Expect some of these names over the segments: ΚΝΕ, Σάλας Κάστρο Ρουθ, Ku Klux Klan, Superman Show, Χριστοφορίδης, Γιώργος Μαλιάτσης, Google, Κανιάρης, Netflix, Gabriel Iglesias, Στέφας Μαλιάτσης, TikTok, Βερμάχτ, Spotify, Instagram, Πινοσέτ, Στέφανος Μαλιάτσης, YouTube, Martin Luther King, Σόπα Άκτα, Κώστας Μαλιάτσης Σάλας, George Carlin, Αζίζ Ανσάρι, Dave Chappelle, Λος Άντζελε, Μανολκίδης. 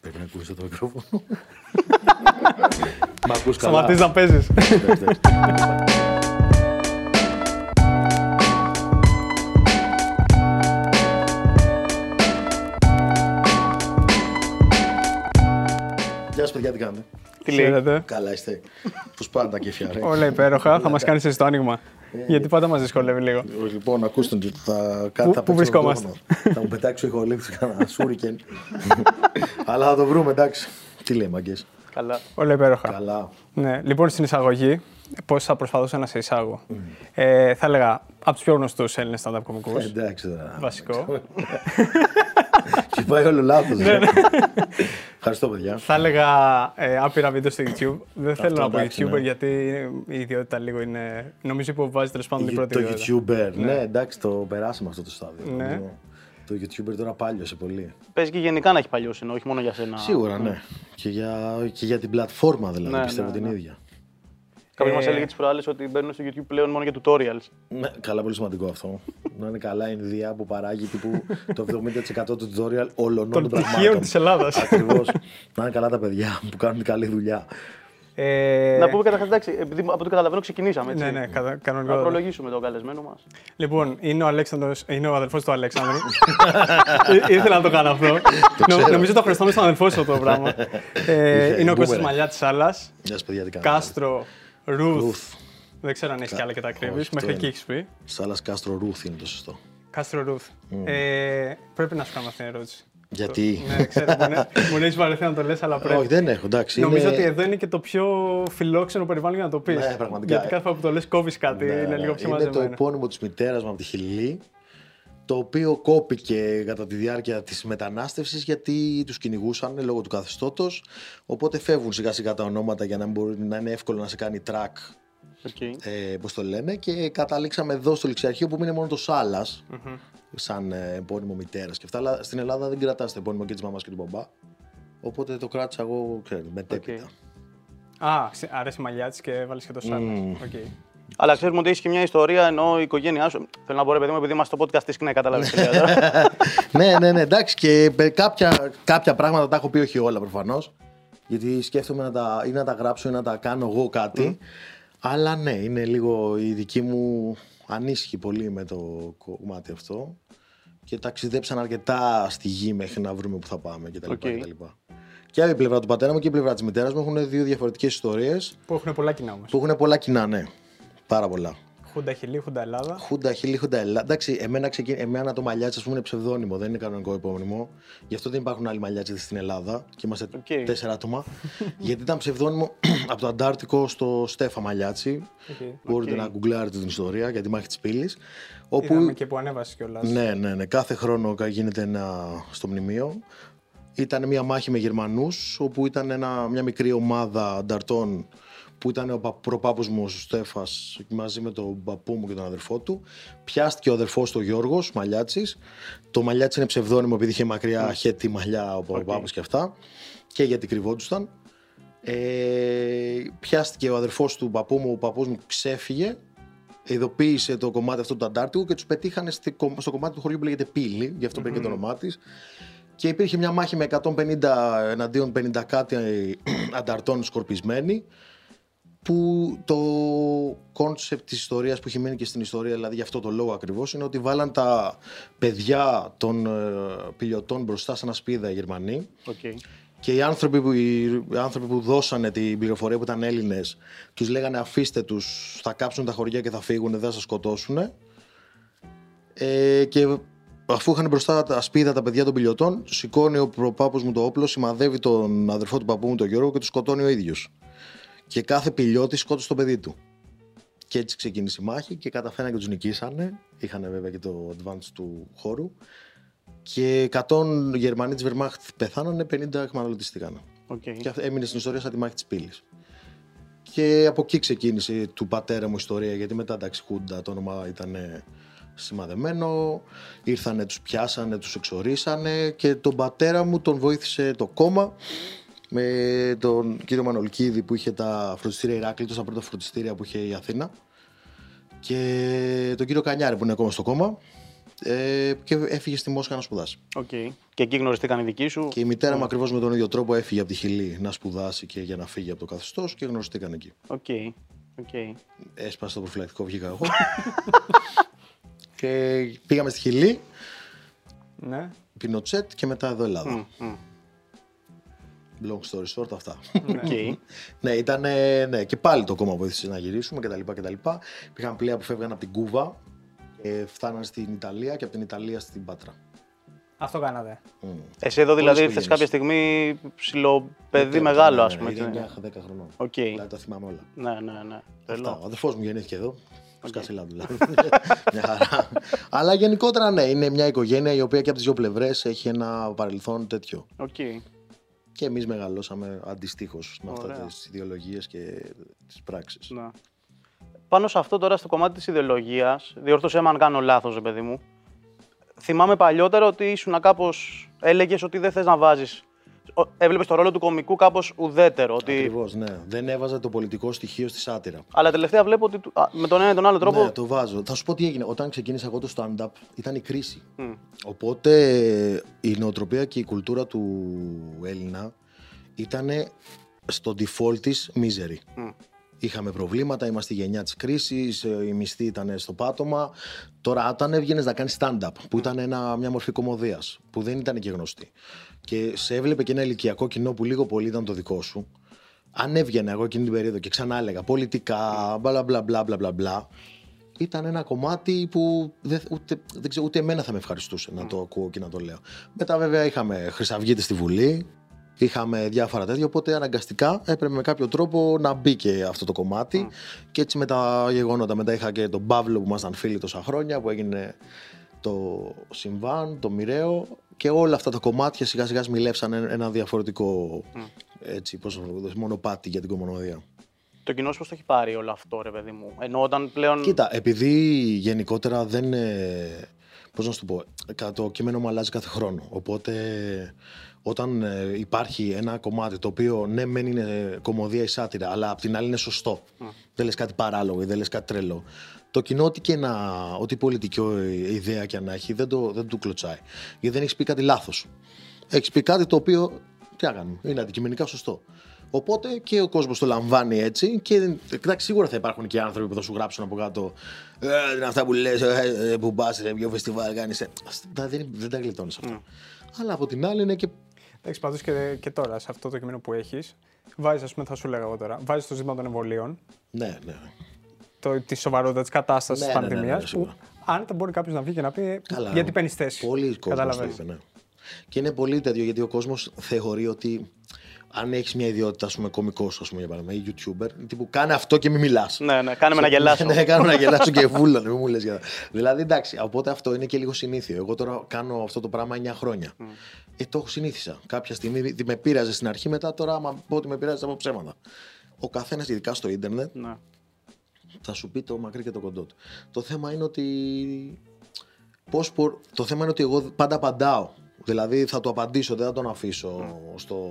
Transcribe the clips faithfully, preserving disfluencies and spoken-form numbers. Πρέπει να ακούσεις το μικρόφωνο. Μ' ακούς καλά. Σταματήσεις να παίζεις. Γεια σας παιδιά, τι κάνετε? Τι λέτε? Καλά είστε? Τους πάντα και φιάρε. Όλα υπέροχα, θα μας κάνεις εσύ το άνοιγμα. Γιατί πάντα μας δυσκολεύει λίγο. Λοιπόν, ακούστε, θα κάτι. Πού βρισκόμαστε? Θα μου πετάξει ο ηχολήπτης κανένα σούρικεν. Αλλά θα το βρούμε, εντάξει. Τι λέει, μαγκές? Καλά. Όλα υπέροχα. Καλά. Ναι. Λοιπόν, στην εισαγωγή, πώς θα προσπαθούσα να σε εισάγω. Mm. Ε, θα έλεγα από τους πιο γνωστούς Έλληνες stand-up κωμικούς. Εντάξει, τώρα. Βασικό. Και πάει όλο λάθος. Ευχαριστώ, παιδιά. Θα έλεγα ε, άπειρα βίντεο στο YouTube. Δεν θέλω να πω YouTuber, ναι. Γιατί η ιδιότητα λίγο είναι. Νομίζω που βάζει τέλος πάντων την πρώτη. Το YouTuber. Ναι, εντάξει, το περάσαμε αυτό το στάδιο. Ναι. Το YouTuber τώρα πάλιωσε πολύ. Πες και γενικά να έχει παλιώσει, όχι μόνο για σένα. Σίγουρα, ναι. Και για, και για την πλατφόρμα δηλαδή, ναι, πιστεύω, ναι, την ναι. ίδια. Κάποιος ε... μας έλεγε τις προάλλες ότι μπαίνουν στο YouTube πλέον μόνο για tutorials. Ναι, καλά, πολύ σημαντικό αυτό. Να είναι καλά η Ινδία που παράγει τύπου το εβδομήντα τοις εκατό του tutorial όλων των πτυχίων της Ελλάδας. Ακριβώς. Να είναι καλά τα παιδιά που κάνουν καλή δουλειά. Ε... Να πούμε καταρχάς, εντάξει, επειδή από ό,τι καταλαβαίνω ξεκινήσαμε. Έτσι. Ναι, ναι, κατα... κανονικά. Να προλογίσουμε τον καλεσμένο μας. Λοιπόν, είναι ο, Αλέξανδρος... είναι ο αδερφός του Αλέξανδρου. Ή, ήθελα να το κάνω αυτό. Νο, νομίζω το χρωστάμε στον αδερφό σου αυτό το πράγμα. ε, είναι ο Κώστας Μαλιάτσης Σάλας. Κάστρο, Ρουθ. Δεν ξέρω αν έχει κι άλλα και τα κρύβεις. Μέχρι εκεί έχει πει. Σάλας Κάστρο Ρουθ είναι το σωστό. Κάστρο Ρουθ. Πρέπει να σου κάνω αυτή την ερώτηση. Γιατί? Ναι, ξέρω, μου λέει βαρεθεί να το λες, αλλά πρέπει. Όχι, δεν έχω, εντάξει. Νομίζω είναι... ότι εδώ είναι και το πιο φιλόξενο περιβάλλον για να το πεις. Ναι, πραγματικά. Γιατί κάθε φορά που το λες κόβεις κάτι, ναι, είναι λίγο ψημαζεμένο. Είναι το επώνυμο της μητέρας μου από τη Χιλή, το οποίο κόπηκε κατά τη διάρκεια της μετανάστευσης γιατί τους κυνηγούσαν λόγω του καθεστώτος. Οπότε φεύγουν σιγά σιγά τα ονόματα για να, μπορεί, να είναι εύκολο να σε κάνει track. Okay. Ε, πώς το λένε, και καταλήξαμε εδώ στο ληξιαρχείο που είναι μόνο το Σάλας, mm-hmm. σαν ε, επώνυμο μητέρας και αυτά. Αλλά στην Ελλάδα δεν κρατάς το επώνυμο και της μαμάς και του μπαμπά. Οπότε το κράτησα εγώ, ξέρω, μετέπειτα. Okay. Α, αρέσει Μαλιάτσης και έβαλες και το Σάλας. Mm. Okay. Αλλά ξέρουμε ότι έχεις και μια ιστορία, ενώ η οικογένειά σου. Θέλω να πω, ρε παιδί μου, επειδή είμαστε στο podcast της ΚΝΕ, καταλαβαίνεις. Ναι, ναι, ναι, εντάξει, και κάποια, κάποια πράγματα τα έχω πει, όχι όλα προφανώς. Γιατί σκέφτομαι να τα, ή να τα γράψω ή να τα κάνω εγώ κάτι. Mm. Αλλά ναι, είναι λίγο η δική μου ανήσυχη πολύ με το κομμάτι αυτό και ταξιδέψαν αρκετά στη γη μέχρι να βρούμε που θα πάμε κτλ. Okay. Και η πλευρά του πατέρα μου και η πλευρά της μητέρας μου έχουν δύο διαφορετικές ιστορίες. Που έχουν πολλά κοινά όμως. Που έχουν πολλά κοινά, ναι. Πάρα πολλά. Χούντα Χιλή, Χούντα Ελλάδα. Χούντα Χιλή, Χούντα Ελλάδα. Εντάξει, εμένα, ξεκι... εμένα το Μαλιάτσι, ας πούμε, είναι ψευδόνυμο, δεν είναι κανονικό επώνυμο. Γι' αυτό δεν υπάρχουν άλλοι Μαλιάτσιδες στην Ελλάδα και είμαστε okay. τέσσερα άτομα. Γιατί ήταν ψευδόνυμο από το Αντάρτικο στο Στέφα Μαλιάτσι. Okay. Μπορείτε okay. να γκουγκλάρετε την ιστορία για τη μάχη της πύλης. Όπου... Είδαμε και που ανέβασε κιόλας. Ναι, ναι, ναι. Κάθε χρόνο γίνεται ένα στο μνημείο. Ήταν μια μάχη με Γερμανούς, όπου ήταν ένα, μια μικρή ομάδα ανταρτών. Που ήταν ο προπάπος μου ο Στέφας μαζί με τον παππού μου και τον αδερφό του. Πιάστηκε ο αδερφός του, ο Γιώργος Μαλιάτσης. Το Μαλιάτσι είναι ψευδόνυμο επειδή είχε μακριά χέτη μαλλιά ο προπάπος okay. και αυτά. Και γιατί κρυβόντουσαν. Ε, πιάστηκε ο αδερφός του παππού μου, ο παππούς μου ξέφυγε. Ειδοποίησε το κομμάτι αυτό του Αντάρτικου και τους πετύχανε στο κομμάτι του χωριού που λέγεται Πύλη, γι' αυτό mm-hmm. πήρε και το όνομά της. Και υπήρχε μια μάχη με εκατόν πενήντα εναντίον πενήντα κάτι ανταρτών σκορπισμένοι. Που το κόνσεπτ της ιστορίας που έχει μείνει και στην ιστορία, δηλαδή γι' αυτό το λόγο ακριβώς, είναι ότι βάλαν τα παιδιά των ε, πιλιωτών μπροστά σαν ασπίδα οι Γερμανοί okay. και οι άνθρωποι, που, οι άνθρωποι που δώσανε την πληροφορία που ήταν Έλληνες τους λέγανε αφήστε τους, θα κάψουν τα χωριά και θα φύγουν, δεν θα σας σκοτώσουν. Ε, και αφού είχαν μπροστά τα ασπίδα τα παιδιά των πιλιωτών, σηκώνει ο προπάπος μου το όπλο, σημαδεύει τον αδερφό του παππού μου τον Γιώργο και τους σκοτώνει ο ίδιος. Και κάθε πιλιώτη σκότωσε το παιδί του. Και έτσι ξεκίνησε η μάχη και καταφέρανε και τους νικήσανε. Είχανε βέβαια και το advance του χώρου. Και εκατό Γερμανοί της Βερμάχτ πεθάνανε, πενήντα εκμανολωτιστήκαν. Okay. Και έμεινε στην ιστορία σαν τη μάχη της πύλης. Και από εκεί ξεκίνησε του πατέρα μου ιστορία, γιατί μετά τα Χούντα το όνομα ήταν σημαδεμένο. Ήρθανε, τους πιάσανε, τους εξορίσανε και τον πατέρα μου τον βοήθησε το κόμμα. Με τον κύριο Μανολκίδη που είχε τα φροντιστήρια Ηράκλειτος, τα πρώτα φροντιστήρια που είχε η Αθήνα. Και τον κύριο Κανιάρη που είναι ακόμα στο κόμμα. ε, και έφυγε στη Μόσχα να σπουδάσει. Okay. Και εκεί γνωριστήκαν οι δικοί σου. Και η μητέρα mm. μου ακριβώς με τον ίδιο τρόπο έφυγε από τη Χιλή να σπουδάσει και για να φύγει από το καθεστώς και γνωριστήκαν εκεί. Okay. Okay. Έσπασε το προφυλακτικό, βγήκα εγώ. Και πήγαμε στη Χιλή. Ναι. Πινοσέτ και μετά εδώ Ελλάδα. Mm, mm. Long story short, αυτά. Okay. Ναι, ήταν. Ναι, και πάλι το κόμμα βοήθησε να γυρίσουμε κτλ. Πήγαν πλοία που φεύγαν από την Κούβα, ε, φτάναν στην Ιταλία και από την Ιταλία στην Πάτρα. Αυτό κάνατε. Mm. Εσύ εδώ δηλαδή ήρθες κάποια στιγμή ψιλοπαιδί μεγάλο, α πούμε. Ήταν δέκα χρονών. Okay. Δηλαδή τα θυμάμαι όλα. Ναι, ναι, ναι. Αυτά, ο αδερφός μου γεννήθηκε εδώ. Okay. Δηλαδή. Μια χαρά. Αλλά γενικότερα ναι, είναι μια οικογένεια η οποία και από τις δύο πλευρές έχει ένα παρελθόν τέτοιο. Okay. Και εμείς μεγαλώσαμε αντιστοίχως με αυτά τις ιδεολογίες και τις πράξεις. Να. Πάνω σε αυτό τώρα στο κομμάτι της ιδεολογίας, διορθώσε με αν κάνω λάθος, παιδί μου. Θυμάμαι παλιότερα ότι ήσουν κάπως, έλεγες ότι δεν θες να βάζεις. Έβλεπες το ρόλο του κωμικού κάπως ουδέτερο. Ότι... Ακριβώς, ναι. Δεν έβαζα το πολιτικό στοιχείο στη σάτυρα. Αλλά τελευταία βλέπω ότι με τον ένα ή τον άλλο τρόπο. Ναι, το βάζω. Θα σου πω τι έγινε. Όταν ξεκίνησα εγώ το stand-up, ήταν η κρίση. Mm. Οπότε η νοοτροπία και η κουλτούρα του Έλληνα ήταν στο default της μίζερη. Mm. Είχαμε προβλήματα, είμαστε η γενιά της κρίσης, οι μισθοί ήταν στο πάτωμα. Τώρα, όταν έβγαινες να κάνεις stand-up, που ήταν ένα, μια μορφή κωμωδίας, που δεν ήταν και γνωστή, και σε έβλεπε και ένα ηλικιακό κοινό που λίγο πολύ ήταν το δικό σου, αν έβγαινα εγώ εκείνη την περίοδο και ξανά έλεγα πολιτικά, μπλα μπλα μπλα μπλα μπλα, ήταν ένα κομμάτι που δεν, ούτε, δεν ξέρω, ούτε εμένα θα με ευχαριστούσε να το ακούω και να το λέω. Μετά, βέβαια, είχαμε χρυσαυγίτες στη Βουλή. Είχαμε διάφορα τέτοια, οπότε αναγκαστικά έπρεπε με κάποιο τρόπο να μπει και αυτό το κομμάτι. Mm. Και έτσι με τα γεγονότα. Μετά είχα και τον Παύλο που ήμασταν φίλοι τόσα χρόνια, που έγινε το συμβάν, το μοιραίο. Και όλα αυτά τα κομμάτια σιγά σιγά σμιλέψαν ένα διαφορετικό mm. έτσι, πώς το μονοπάτι για την κομμωδία. Το κοινό πώς το έχει πάρει όλο αυτό, ρε παιδί μου? Ενώ όταν πλέον. Κοίτα, επειδή γενικότερα δεν. Πώς να σου το πω, το κείμενο μου αλλάζει κάθε χρόνο. Οπότε. Όταν ε, υπάρχει ένα κομμάτι το οποίο ναι, μεν είναι κωμωδία ή σάτυρα, αλλά απ' την άλλη είναι σωστό. Mm. Δεν λες κάτι παράλογο ή δεν λες κάτι τρελό. Το κοινό, ό,τι και να, ό,τι πολιτική ιδέα και να έχει, δεν το, δεν του κλωτσάει. Γιατί δεν έχεις πει κάτι λάθος. Έχεις πει κάτι το οποίο. Τι να κάνουμε, είναι αντικειμενικά σωστό. Οπότε και ο κόσμος το λαμβάνει έτσι. Και εντάξει, σίγουρα θα υπάρχουν και άνθρωποι που θα σου γράψουν από κάτω. Ε, είναι αυτά που λες, ε, που πας, ε, ποιο φεστιβάλ κάνεις. Ε. Δεν, δεν τα γλιτώνεις αυτά. Mm. Αλλά από την άλλη είναι και. Εντάξει, πάντως και, και τώρα, σε αυτό το κείμενο που έχεις, βάζεις, ας πούμε, θα σου λέγα εγώ τώρα, βάζεις το ζήτημα των εμβολίων. Ναι, ναι. Το, τη σοβαρότητα της κατάστασης ναι, της πανδημίας. Ναι, ναι, ναι, ναι, που άνετα μπορεί κάποιος να βγει και να πει. Καλά, γιατί παίρνεις θέση. Πολύ κόσμος το είπε, ναι. Και είναι πολύ τέτοιο γιατί ο κόσμος θεωρεί ότι αν έχεις μια ιδιότητα, ας πούμε, κωμικός, ας πούμε, για παράδειγμα, ή YouTuber, τύπου κάνε αυτό και μην μιλάς. Ναι, ναι, κάνε με να γελάσω. Ναι, κάνε με να γελάσω και βούλα, μην μου λες για. Δηλαδή, εντάξει, οπότε αυτό είναι και λίγο συνήθιο. Εγώ τώρα κάνω αυτό το πράγμα εννιά χρόνια. Mm. Ε, το έχω συνήθισα. Κάποια στιγμή με πείραζε στην αρχή, μετά τώρα, άμα πω ότι με πειράζει, θα πω ψέματα. Ο καθένας, ειδικά στο ίντερνετ, ναι. θα σου πει το μακρύ και το κοντό του. Το θέμα είναι ότι. Πώς πο... Το θέμα είναι ότι εγώ πάντα απαντάω. Δηλαδή θα το απαντήσω, δεν θα τον αφήσω mm. στο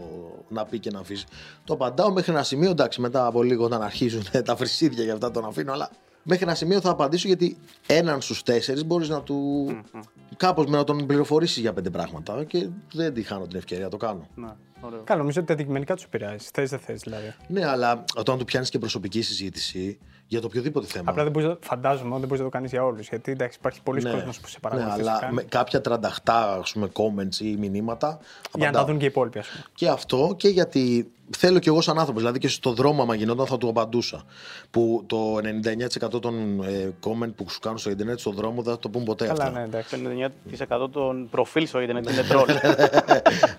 να πει και να αφήσει. Το απαντάω μέχρι ένα σημείο, εντάξει, μετά από λίγο όταν αρχίζουν τα φρυσίδια για αυτά τον αφήνω, αλλά μέχρι ένα σημείο θα απαντήσω γιατί έναν στους τέσσερις μπορείς να του mm-hmm. κάπως να τον πληροφορήσεις για πέντε πράγματα και δεν τη χάνω την ευκαιρία, το κάνω. Ναι, ωραίο. Καλά, νομίζω ότι τα αντικειμενικά τους επηρεάζει. Θες, δεν θες δηλαδή. Ναι, αλλά όταν του πιάνεις και προσωπική συζήτηση για το οποιοδήποτε θέμα. Απλά δεν μπορείς, φαντάζομαι ότι δεν μπορείς να το κάνεις για όλους. Γιατί εντάξει, υπάρχει πολλοί ναι, κόσμος που σε παρακολουθεί. Ναι, αλλά με κάποια τρανταχτά πούμε, comments ή μηνύματα. Απαντάω. Για να τα δουν και οι υπόλοιποι, ας πούμε. Και αυτό και γιατί. Θέλω κι εγώ σαν άνθρωπος, δηλαδή και στο δρόμο, άμα γινόταν, θα του απαντούσα. Που το ενενήντα εννιά τοις εκατό των ε, comment που σου κάνουν στο Ιντερνετ στον δρόμο δεν θα το πούν ποτέ. Καλά, ναι, εντάξει. Το ενενήντα εννιά τοις εκατό των προφίλ στο Ιντερνετ είναι τρόλ.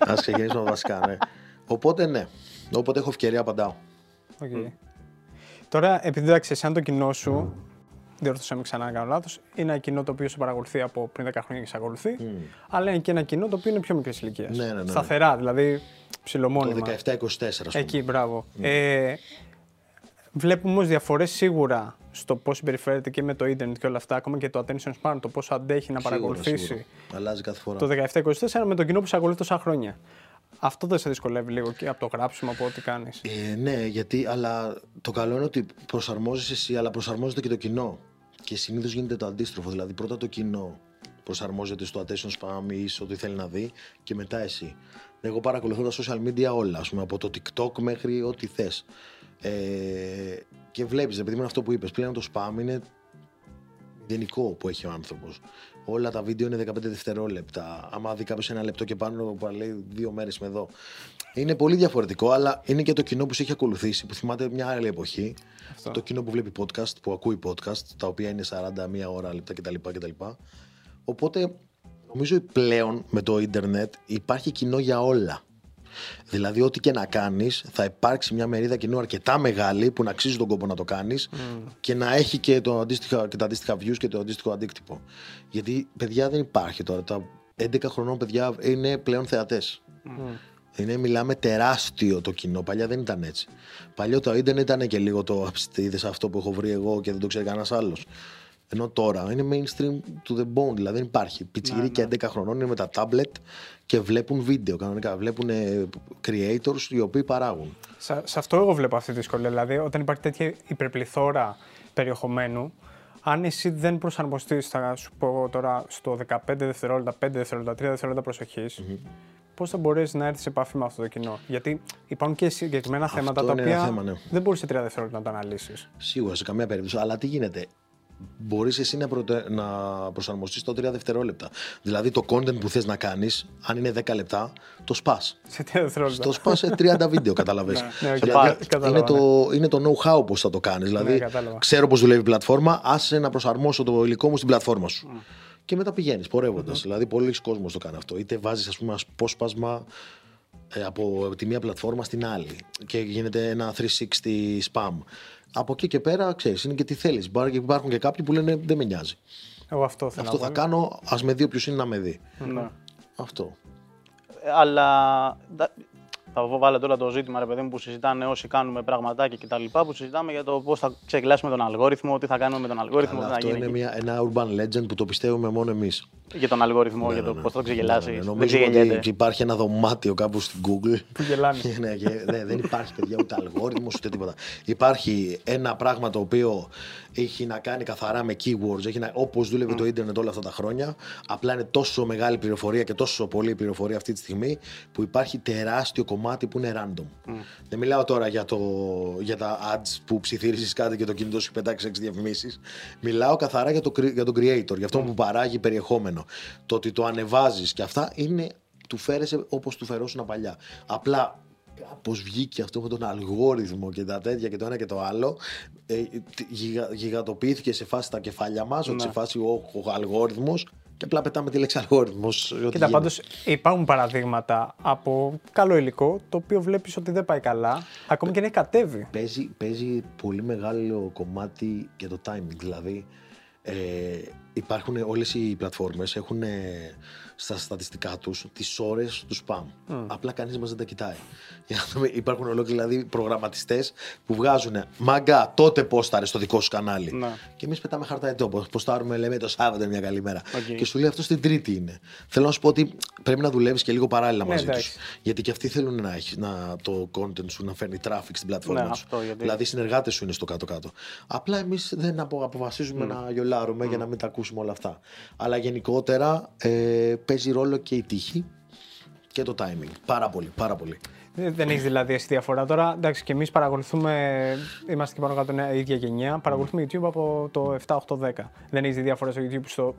Α ξεκινήσουμε βασικά, ναι. Οπότε ναι. Όποτε έχω ευκαιρία, απαντάω. Okay. Mm. Τώρα, επειδή εντάξει, σαν το κοινό σου, mm. διόρθωσα με ξανά να κάνω λάθος, είναι ένα κοινό το οποίο σε παρακολουθεί από πριν δέκα χρόνια και σε ακολουθεί, mm. αλλά είναι και ένα κοινό το οποίο είναι πιο μικρής ηλικίας. Ναι, ναι, ναι, ναι. Σταθερά, δηλαδή. Το δεκαεπτά είκοσι τέσσερα. Εκεί, μπράβο. Mm. Ε, βλέπουμε όμως διαφορές σίγουρα στο πώς συμπεριφέρεται και με το ίντερνετ και όλα αυτά. Ακόμα και το attention span, το πόσο αντέχει να σίγουρα, παρακολουθήσει. Σίγουρα. Αλλάζει κάθε φορά. Το δεκαεπτά είκοσι τέσσερα με το κοινό που σε ακολουθεί τόσα χρόνια. Αυτό δεν σε δυσκολεύει λίγο και από το γράψιμο, από ό,τι κάνεις? Ε, ναι, γιατί αλλά το καλό είναι ότι προσαρμόζεσαι εσύ, αλλά προσαρμόζεται και το κοινό. Και συνήθως γίνεται το αντίστροφο. Δηλαδή, πρώτα το κοινό προσαρμόζεται στο attention spam ή σε ό,τι θέλει να δει, και μετά εσύ. Εγώ παρακολουθώ τα social media όλα, ας πούμε, από το TikTok μέχρι ό,τι θες. Ε, και βλέπεις, επειδή είναι αυτό που είπες, πλέον το spam είναι γενικό που έχει ο άνθρωπος. Όλα τα βίντεο είναι δεκαπέντε δευτερόλεπτα. Άμα δει κάποιος ένα λεπτό και πάνω, που λέει δύο μέρες με εδώ. Είναι πολύ διαφορετικό, αλλά είναι και το κοινό που σε έχει ακολουθήσει, που θυμάται μια άλλη εποχή. Αυτό. Το κοινό που βλέπει podcast, που ακούει podcast, τα οποία είναι σαράντα μία ώρα λεπτά κτλ. κτλ. Οπότε νομίζω πλέον με το ίντερνετ υπάρχει κοινό για όλα. Δηλαδή, ό,τι και να κάνεις, θα υπάρξει μια μερίδα κοινού αρκετά μεγάλη που να αξίζει τον κόπο να το κάνεις mm. και να έχει και, το αντίστοιχα, και τα αντίστοιχα views και το αντίστοιχο αντίκτυπο. Γιατί παιδιά δεν υπάρχει τώρα. Τα έντεκα χρονών παιδιά είναι πλέον θεατές. Mm. Είναι, μιλάμε, τεράστιο το κοινό. Παλιά δεν ήταν έτσι. Παλιό το ίντερνετ ήταν και λίγο το είδες αυτό που έχω βρει εγώ και δεν το ξέρει κανένας άλλος. Ενώ τώρα είναι mainstream to the bone, δηλαδή δεν υπάρχει. Πιτσιρίκια ναι, ναι. έντεκα χρονών είναι με τα tablet και βλέπουν βίντεο κανονικά. Βλέπουν creators οι οποίοι παράγουν. Σε, σε αυτό εγώ βλέπω αυτή τη δυσκολία. Δηλαδή, όταν υπάρχει τέτοια υπερπληθώρα περιεχομένου, αν εσύ δεν προσαρμοστείς, θα σου πω τώρα, στο δεκαπέντε δευτερόλεπτα, πέντε δευτερόλεπτα, τρία δευτερόλεπτα προσοχής, mm-hmm. πώς θα μπορείς να έρθεις σε επαφή με αυτό το κοινό? Γιατί υπάρχουν και συγκεκριμένα αυτό θέματα τα οποία θέμα, ναι. δεν μπορείς σε τρία δευτερόλεπτα να τα αναλύσεις. Σίγουρα, σε καμία περίπτωση. Αλλά τι γίνεται? Μπορείς εσύ να, προτε... να προσαρμοστείς το τρία δευτερόλεπτα. Δηλαδή το content που θες να κάνεις, αν είναι δέκα λεπτά, το σπάς. Σε τρία δευτερόλεπτα. Το σπάς σε τριάντα βίντεο, καταλαβαίνεις. Ναι, δηλαδή, είναι, το... είναι το know-how πώς θα το κάνεις. Δηλαδή, ναι, ξέρω πώς δουλεύει η πλατφόρμα, άσε να προσαρμόσω το υλικό μου στην πλατφόρμα σου. Mm. Και μετά πηγαίνεις, πορεύοντας. Mm-hmm. Δηλαδή, πολλοί κόσμος το κάνει αυτό. Είτε βάζεις, ας πούμε, απόσπασμα ε, από τη μία πλατφόρμα στην άλλη. Και γίνεται ένα τριακόσια εξήντα spam. Από εκεί και πέρα, ξέρεις, είναι και τι θέλεις. Υπάρχουν και κάποιοι που λένε δεν με νοιάζει. Εγώ αυτό θέλω. Αυτό θα κάνω, ας με δει όποιος είναι να με δει. Ναι. Αυτό. Αλλά θα βάλω τώρα το ζήτημα, ρε παιδί μου, που συζητάνε όσοι κάνουμε πραγματάκια κτλ. Που συζητάμε για το πώς θα ξεκλάσουμε τον αλγόριθμο, τι θα κάνουμε με τον αλγόριθμο. Αλλά αυτό θα γίνει είναι μια, ένα urban legend που το πιστεύουμε μόνο εμείς. Για τον αλγόριθμο, ναι, για το ναι, ναι. πώς θα το ξεγελάσεις. Ναι, ναι. Νομίζω ότι υπάρχει ένα δωμάτιο κάπου στην Google. Που γελάνε. ναι, και, ναι, δεν υπάρχει παιδιά ούτε αλγόριθμος ούτε τίποτα. Υπάρχει ένα πράγμα το οποίο έχει να κάνει καθαρά με keywords, έχει να, όπως δούλευε mm. το ίντερνετ όλα αυτά τα χρόνια. Απλά είναι τόσο μεγάλη πληροφορία και τόσο πολλή πληροφορία αυτή τη στιγμή που υπάρχει τεράστιο κομμάτι που είναι random. Mm. Δεν μιλάω τώρα για, το, για τα ads που ψιθύρισεις κάτι και το κινητό σου πετάξει έξι διαφημίσεις. Μιλάω καθαρά για, το, για τον creator, για αυτό mm. που παράγει περιεχόμενο. Το ότι το ανεβάζεις και αυτά είναι του φέρεσαι όπως του φερόσουνα παλιά. Απλά πως βγήκε αυτό με τον αλγόριθμο και τα τέτοια και το ένα και το άλλο, ε, γιγα, γιγατοποιήθηκε σε φάση τα κεφάλια μας, ναι. ότι σε φάση ο, ο αλγόριθμος και απλά πετάμε τη λέξη αλγόριθμος. Κοίτα, πάντως υπάρχουν παραδείγματα από καλό υλικό το οποίο βλέπεις ότι δεν πάει καλά, ακόμη και να κατέβει. Παίζει, παίζει πολύ μεγάλο κομμάτι και το timing, δηλαδή. Ε, υπάρχουν όλες οι πλατφόρμες, έχουν ε, στα στατιστικά τους τις ώρες του spam. Mm. Απλά κανείς μας δεν τα κοιτάει. Για να δούμε, υπάρχουν ολόκληροι δηλαδή, προγραμματιστές που βγάζουν μάγκα τότε πόσταρε στο δικό σου κανάλι. Να. Και εμείς πετάμε χαρταετό. Ποστάρουμε, λέμε το Σάββατο μια καλή μέρα. Okay. Και σου λέει αυτό στην Τρίτη είναι. Θέλω να σου πω ότι πρέπει να δουλεύεις και λίγο παράλληλα μαζί ναι, τους. Γιατί και αυτοί θέλουν να έχεις να, το content σου να φέρνει traffic στην πλατφόρμα ναι, σου. Αυτό, γιατί... Δηλαδή οι συνεργάτες σου είναι στο κάτω-κάτω. Απλά εμείς δεν αποφασίζουμε mm. να γιολάρουμε mm. για να μην τα ακούσουμε όλα αυτά. Αλλά γενικότερα ε, παίζει ρόλο και η τύχη και το timing. Πάρα πολύ, πάρα πολύ. Δεν έχει δηλαδή εσύ διαφορά τώρα. Εντάξει, και εμείς παρακολουθούμε, είμαστε και πάνω κάτω η ίδια γενιά, παρακολουθούμε YouTube από το επτά, οκτώ, δέκα. Δεν έχει διαφορά στο YouTube, στο...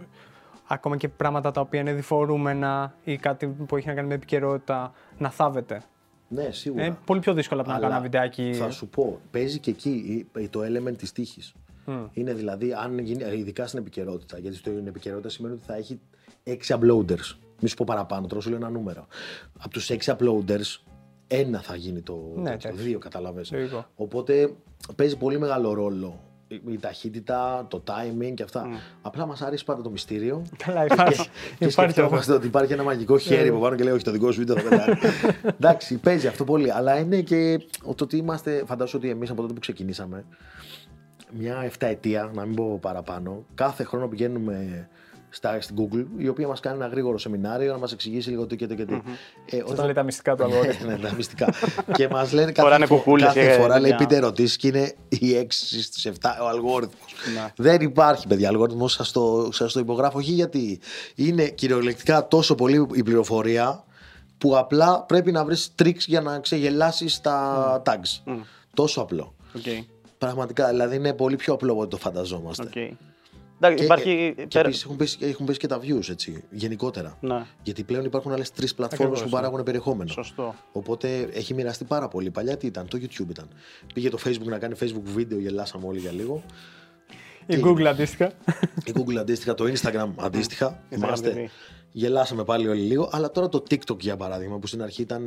ακόμα και πράγματα τα οποία είναι διφορούμενα ή κάτι που έχει να κάνει με επικαιρότητα να θάβεται. Ναι, σίγουρα. Είναι πολύ πιο δύσκολα από να κάνω ένα βιντεάκι. Θα σου πω, παίζει και εκεί το element της τύχης. Mm. Είναι δηλαδή, αν γίνει, ειδικά στην επικαιρότητα, γιατί στην επικαιρότητα σημαίνει ότι θα έχει έξι uploaders. Μη σου πω παραπάνω, τώρα σου λέω ένα νούμερο. Από τους έξι uploaders, ένα θα γίνει το, ναι, το δύο, καταλαβαίνεις. Οπότε παίζει πολύ μεγάλο ρόλο η, η ταχύτητα, το timing και αυτά. Mm. Απλά μας αρέσει πάντα το μυστήριο. Καλά, υπάρχει. Και, και σκεφτόμαστε ότι υπάρχει ένα μαγικό χέρι που πάνω και λέει: όχι, το δικό σου βίντεο θα πετάει. Εντάξει, παίζει αυτό πολύ. Αλλά είναι και το ότι είμαστε, φαντάζομαι ότι εμείς από τότε που ξεκινήσαμε, μια εφτά ετία, να μην πω παραπάνω, κάθε χρόνο πηγαίνουμε στα, στην Google, η οποία μας κάνει ένα γρήγορο σεμινάριο να μας εξηγήσει λίγο τι και τι και τι. Mm-hmm. ε, όταν λέει τα μυστικά του αλγόριθμου. Ναι, τα μυστικά. Και μας λένε κάθε, φο... κάθε φορά, λέει, πείτε ερωτήσεις και είναι οι έξι στις επτά ο αλγόριθμος. Δεν υπάρχει, παιδιά, αλγόριθμος, σας το, σας το υπογράφω. Όχι γιατί είναι κυριολεκτικά τόσο πολύ η πληροφορία που απλά πρέπει να βρεις tricks για να ξεγελάσεις τα mm. tags. Mm. Τόσο απλό. Okay. Πραγματικά, δηλαδή είναι πολύ πιο απλό από ό,τι το φανταζόμαστε. Okay. Και, υπάρχει... και, και επίσης, έχουν, πέσει, έχουν πέσει και τα views, έτσι, γενικότερα. Ναι. Γιατί πλέον υπάρχουν άλλες τρεις πλατφόρμες που παράγουν περιεχόμενο. Σωστό. Οπότε έχει μοιραστεί πάρα πολύ. Παλιά τι ήταν, το YouTube ήταν. Πήγε το Facebook να κάνει Facebook βίντεο, γελάσαμε όλοι για λίγο. Η και... Google αντίστοιχα. Η Google αντίστοιχα, το Instagram αντίστοιχα. Είμαστε. Γελάσαμε πάλι όλοι λίγο, αλλά τώρα το TikTok για παράδειγμα, που στην αρχή ήταν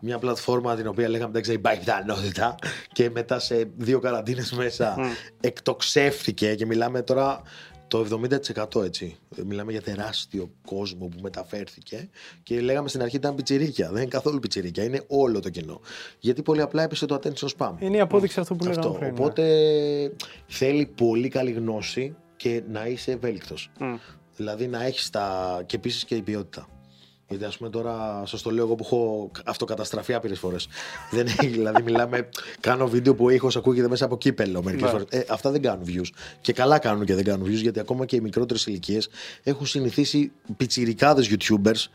μια πλατφόρμα την οποία λέγαμε δεν ξέρει υπάρχει πιθανότητα και μετά σε δύο καραντίνες μέσα εκτοξεύθηκε και μιλάμε τώρα το εβδομήντα τοις εκατό, έτσι. Μιλάμε για τεράστιο κόσμο που μεταφέρθηκε και λέγαμε στην αρχή ήταν πιτσιρίκια. Δεν είναι καθόλου πιτσιρίκια, είναι όλο το κοινό. Γιατί πολύ απλά έπεσε το attention spam. Είναι η απόδειξη αυτό που λέγαμε πριν. Οπότε θέλει πολύ καλή γνώση και να είσαι ευέλικτος. Δηλαδή να έχεις τα. Και επίσης και η ποιότητα. Γιατί ας πούμε τώρα, σας το λέω εγώ που έχω αυτοκαταστραφεί άπειρες φορές. Δεν έχει, δηλαδή μιλάμε, κάνω βίντεο που ο ήχος ακούγεται μέσα από κύπελο μερικές φορές. Ε, αυτά δεν κάνουν views. Και καλά κάνουν και δεν κάνουν views, γιατί ακόμα και οι μικρότερες ηλικίες έχουν συνηθίσει πιτσιρικάδες YouTubers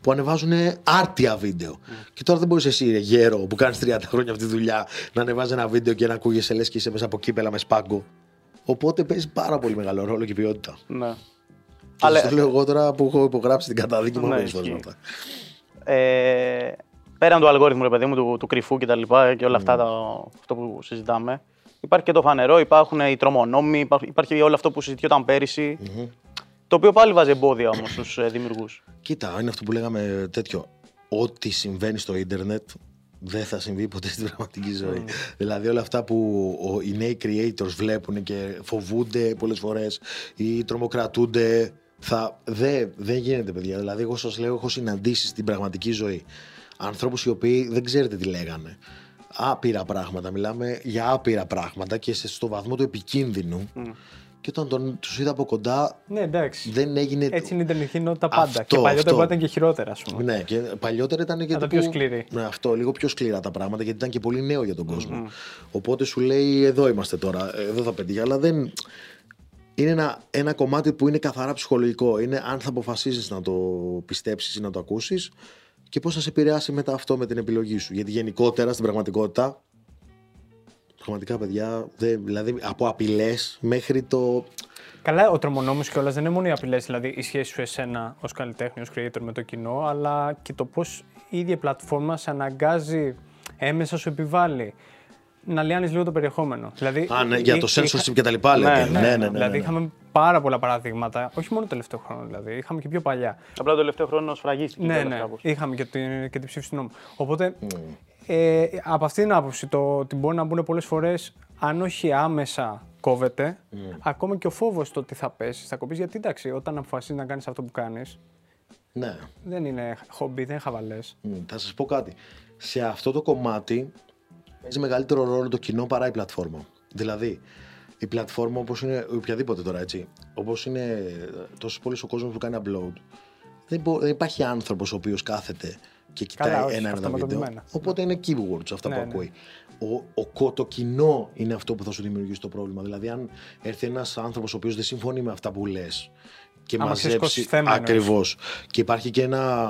που ανεβάζουν άρτια βίντεο. Mm. Και τώρα δεν μπορείς εσύ, ρε γέρο, που κάνεις τριάντα χρόνια αυτή τη δουλειά, να ανεβάζεις ένα βίντεο και να ακούγεσαι λες και είσαι μέσα από κύπελα με σπάγκο. Οπότε παίζει πάρα πολύ μεγάλο ρόλο και η ποιότητα. Ναι. Αλλά... το λέω εγώ τώρα που έχω υπογράψει την καταδίκη μου. Ναι, ε, πέραν του αλγόριθμου, ρε παιδί μου, του, του κρυφού και τα λοιπά και όλα αυτά, mm. τα, αυτό που συζητάμε, υπάρχει και το φανερό, υπάρχουν οι τρομονόμοι, υπάρχει, υπάρχει όλο αυτό που συζητιόταν πέρυσι. Mm-hmm. Το οποίο πάλι βάζει εμπόδια όμως στους ε, δημιουργούς. Κοίτα, είναι αυτό που λέγαμε τέτοιο. Ό,τι συμβαίνει στο ίντερνετ δεν θα συμβεί ποτέ στην πραγματική ζωή. Mm. Δηλαδή όλα αυτά που οι νέοι creators βλέπουν και φοβούνται πολλές φορές ή τρομοκρατούνται, θα... δεν δε γίνεται, παιδιά. Δηλαδή εγώ σας λέω, έχω συναντήσει στην πραγματική ζωή ανθρώπους οι οποίοι δεν ξέρετε τι λέγανε. Άπειρα πράγματα, μιλάμε για άπειρα πράγματα και στο βαθμό του επικίνδυνου. Mm. Και όταν τον, τους είδα από κοντά, ναι, εντάξει, δεν έγινε... Έτσι είναι η ιντερνετική νότητα πάντα. Αυτό, και παλιότερα αυτό. Ήταν και χειρότερα, ας πούμε. Ναι, και παλιότερα ήταν και... τύπου... πιο σκληρή. Ναι, αυτό, λίγο πιο σκληρά τα πράγματα, γιατί ήταν και πολύ νέο για τον κόσμο. Mm-hmm. Οπότε σου λέει, εδώ είμαστε τώρα, εδώ θα πετύχει, αλλά δεν... Είναι ένα, ένα κομμάτι που είναι καθαρά ψυχολογικό. Είναι αν θα αποφασίσεις να το πιστέψεις ή να το ακούσεις και πώς θα σε επηρεάσει μετά αυτό με την επιλογή σου. Γιατί γενικότερα στην πραγματικότητα... Πραγματικά, παιδιά, δε, δηλαδή από απειλές μέχρι το. Καλά, ο τρομονόμος κιόλας δεν είναι μόνο οι απειλές, δηλαδή η σχέση σου εσένα ως καλλιτέχνη, ως creator με το κοινό, αλλά και το πώς η ίδια πλατφόρμα σε αναγκάζει, έμεσα σου επιβάλλει, να λιάνεις λίγο το περιεχόμενο. Δηλαδή, Α, ναι, για το censorship είχα... και τα λοιπά, ναι, λέτε. Ναι, ναι, ναι, ναι, ναι, ναι. Δηλαδή είχαμε πάρα πολλά παραδείγματα, όχι μόνο το τελευταίο χρόνο, δηλαδή, είχαμε και πιο παλιά. Απλά το τελευταίο χρόνο σφραγίστηκε. Ναι, ναι, είχαμε και την, και την ψήφιση του νόμου. Οπότε. Mm. Ε, από αυτήν την άποψη, το ότι μπορεί να μπουν πολλές φορές, αν όχι άμεσα κόβεται, mm. ακόμα και ο φόβος το ότι θα πέσεις, θα κοπείς, γιατί εντάξει, όταν αποφασίσεις να κάνεις αυτό που κάνεις, ναι. δεν είναι χόμπι, δεν είναι χαβαλές. Mm. Θα σας πω κάτι. Σε αυτό το κομμάτι παίζει μεγαλύτερο ρόλο το κοινό παρά η πλατφόρμα. Δηλαδή, η πλατφόρμα όπως είναι οποιαδήποτε τώρα, έτσι, όπως είναι τόσο πολύ ο κόσμος που κάνει upload, δεν, υπο, δεν υπάρχει άνθρωπος ο οποίος κάθεται και κοιτάει Καλά, όχι, ένα ένα βίντεο. Οπότε είναι keywords αυτά ναι, που ναι. ακούει. Ο, ο, το κοινό είναι αυτό που θα σου δημιουργήσει το πρόβλημα. Δηλαδή, αν έρθει ένας άνθρωπος ο οποίος δεν συμφωνεί με αυτά που λες και άμα μαζέψει ακριβώς. Και υπάρχει και ένα,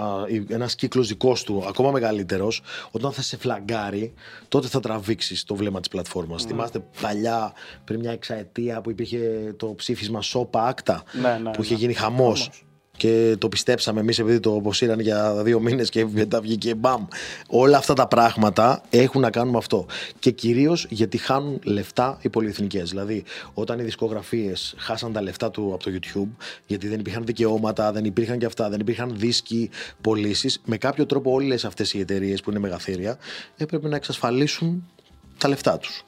ένας κύκλος δικός του, ακόμα μεγαλύτερος, όταν θα σε φλαγκάρει, τότε θα τραβήξεις το βλέμμα της πλατφόρμας. Mm. Θυμάστε παλιά, πριν μια εξαετία, που υπήρχε το ψήφισμα Σόπα Άκτα, ναι, ναι, που είχε ναι. γίνει χαμός. Και το πιστέψαμε εμείς επειδή το αποσύραν για δύο μήνες και μετά βγήκε μπαμ. Όλα αυτά τα πράγματα έχουν να κάνουν με αυτό. Και κυρίως γιατί χάνουν λεφτά οι πολυεθνικές. Δηλαδή, όταν οι δισκογραφίες χάσαν τα λεφτά του από το YouTube, γιατί δεν υπήρχαν δικαιώματα, δεν υπήρχαν και αυτά, δεν υπήρχαν δίσκοι, πωλήσεις, με κάποιο τρόπο όλες αυτές οι εταιρείες που είναι μεγαθύρια έπρεπε να εξασφαλίσουν τα λεφτά τους.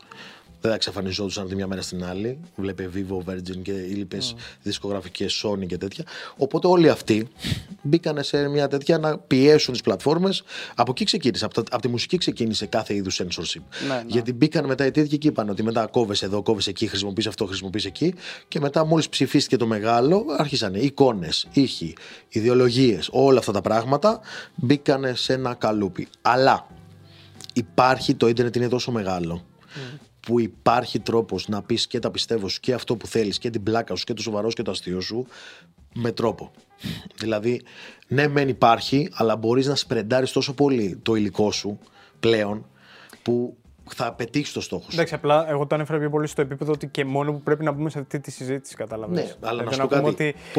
δεν θα εξαφανιζόντουσαν από τη μια μέρα στην άλλη. Βλέπε Vivo, Virgin και οι λοιπές mm. δισκογραφικές, Sony και τέτοια. Οπότε όλοι αυτοί μπήκαν σε μια τέτοια να πιέσουν τις πλατφόρμες. Από εκεί ξεκίνησε. Από, τα, από τη μουσική ξεκίνησε κάθε είδους censorship. Ναι, ναι. Γιατί μπήκαν μετά οι τέτοιοι και είπαν ότι μετά κόβεσαι εδώ, κόβεσαι εκεί, χρησιμοποιείς αυτό, χρησιμοποιείς εκεί. Και μετά, μόλις ψηφίστηκε το μεγάλο, άρχισαν εικόνες, ήχοι, ιδεολογίες, όλα αυτά τα πράγματα μπήκαν σε ένα καλούπι. Αλλά υπάρχει, το ίντερνετ είναι τόσο μεγάλο. Mm. Που υπάρχει τρόπος να πεις και τα πιστεύω σου και αυτό που θέλεις και την πλάκα σου και το σοβαρό σου και το αστείο σου με τρόπο. Δηλαδή, ναι, μεν υπάρχει, αλλά μπορείς να σπρεντάρεις τόσο πολύ το υλικό σου πλέον που θα πετύχεις το στόχο σου. Εντάξει, απλά εγώ το ανέφερα πιο πολύ στο επίπεδο ότι και μόνο που πρέπει να μπούμε σε αυτή τη συζήτηση, καταλαβαίνεις. Ναι, αλλά να σου πω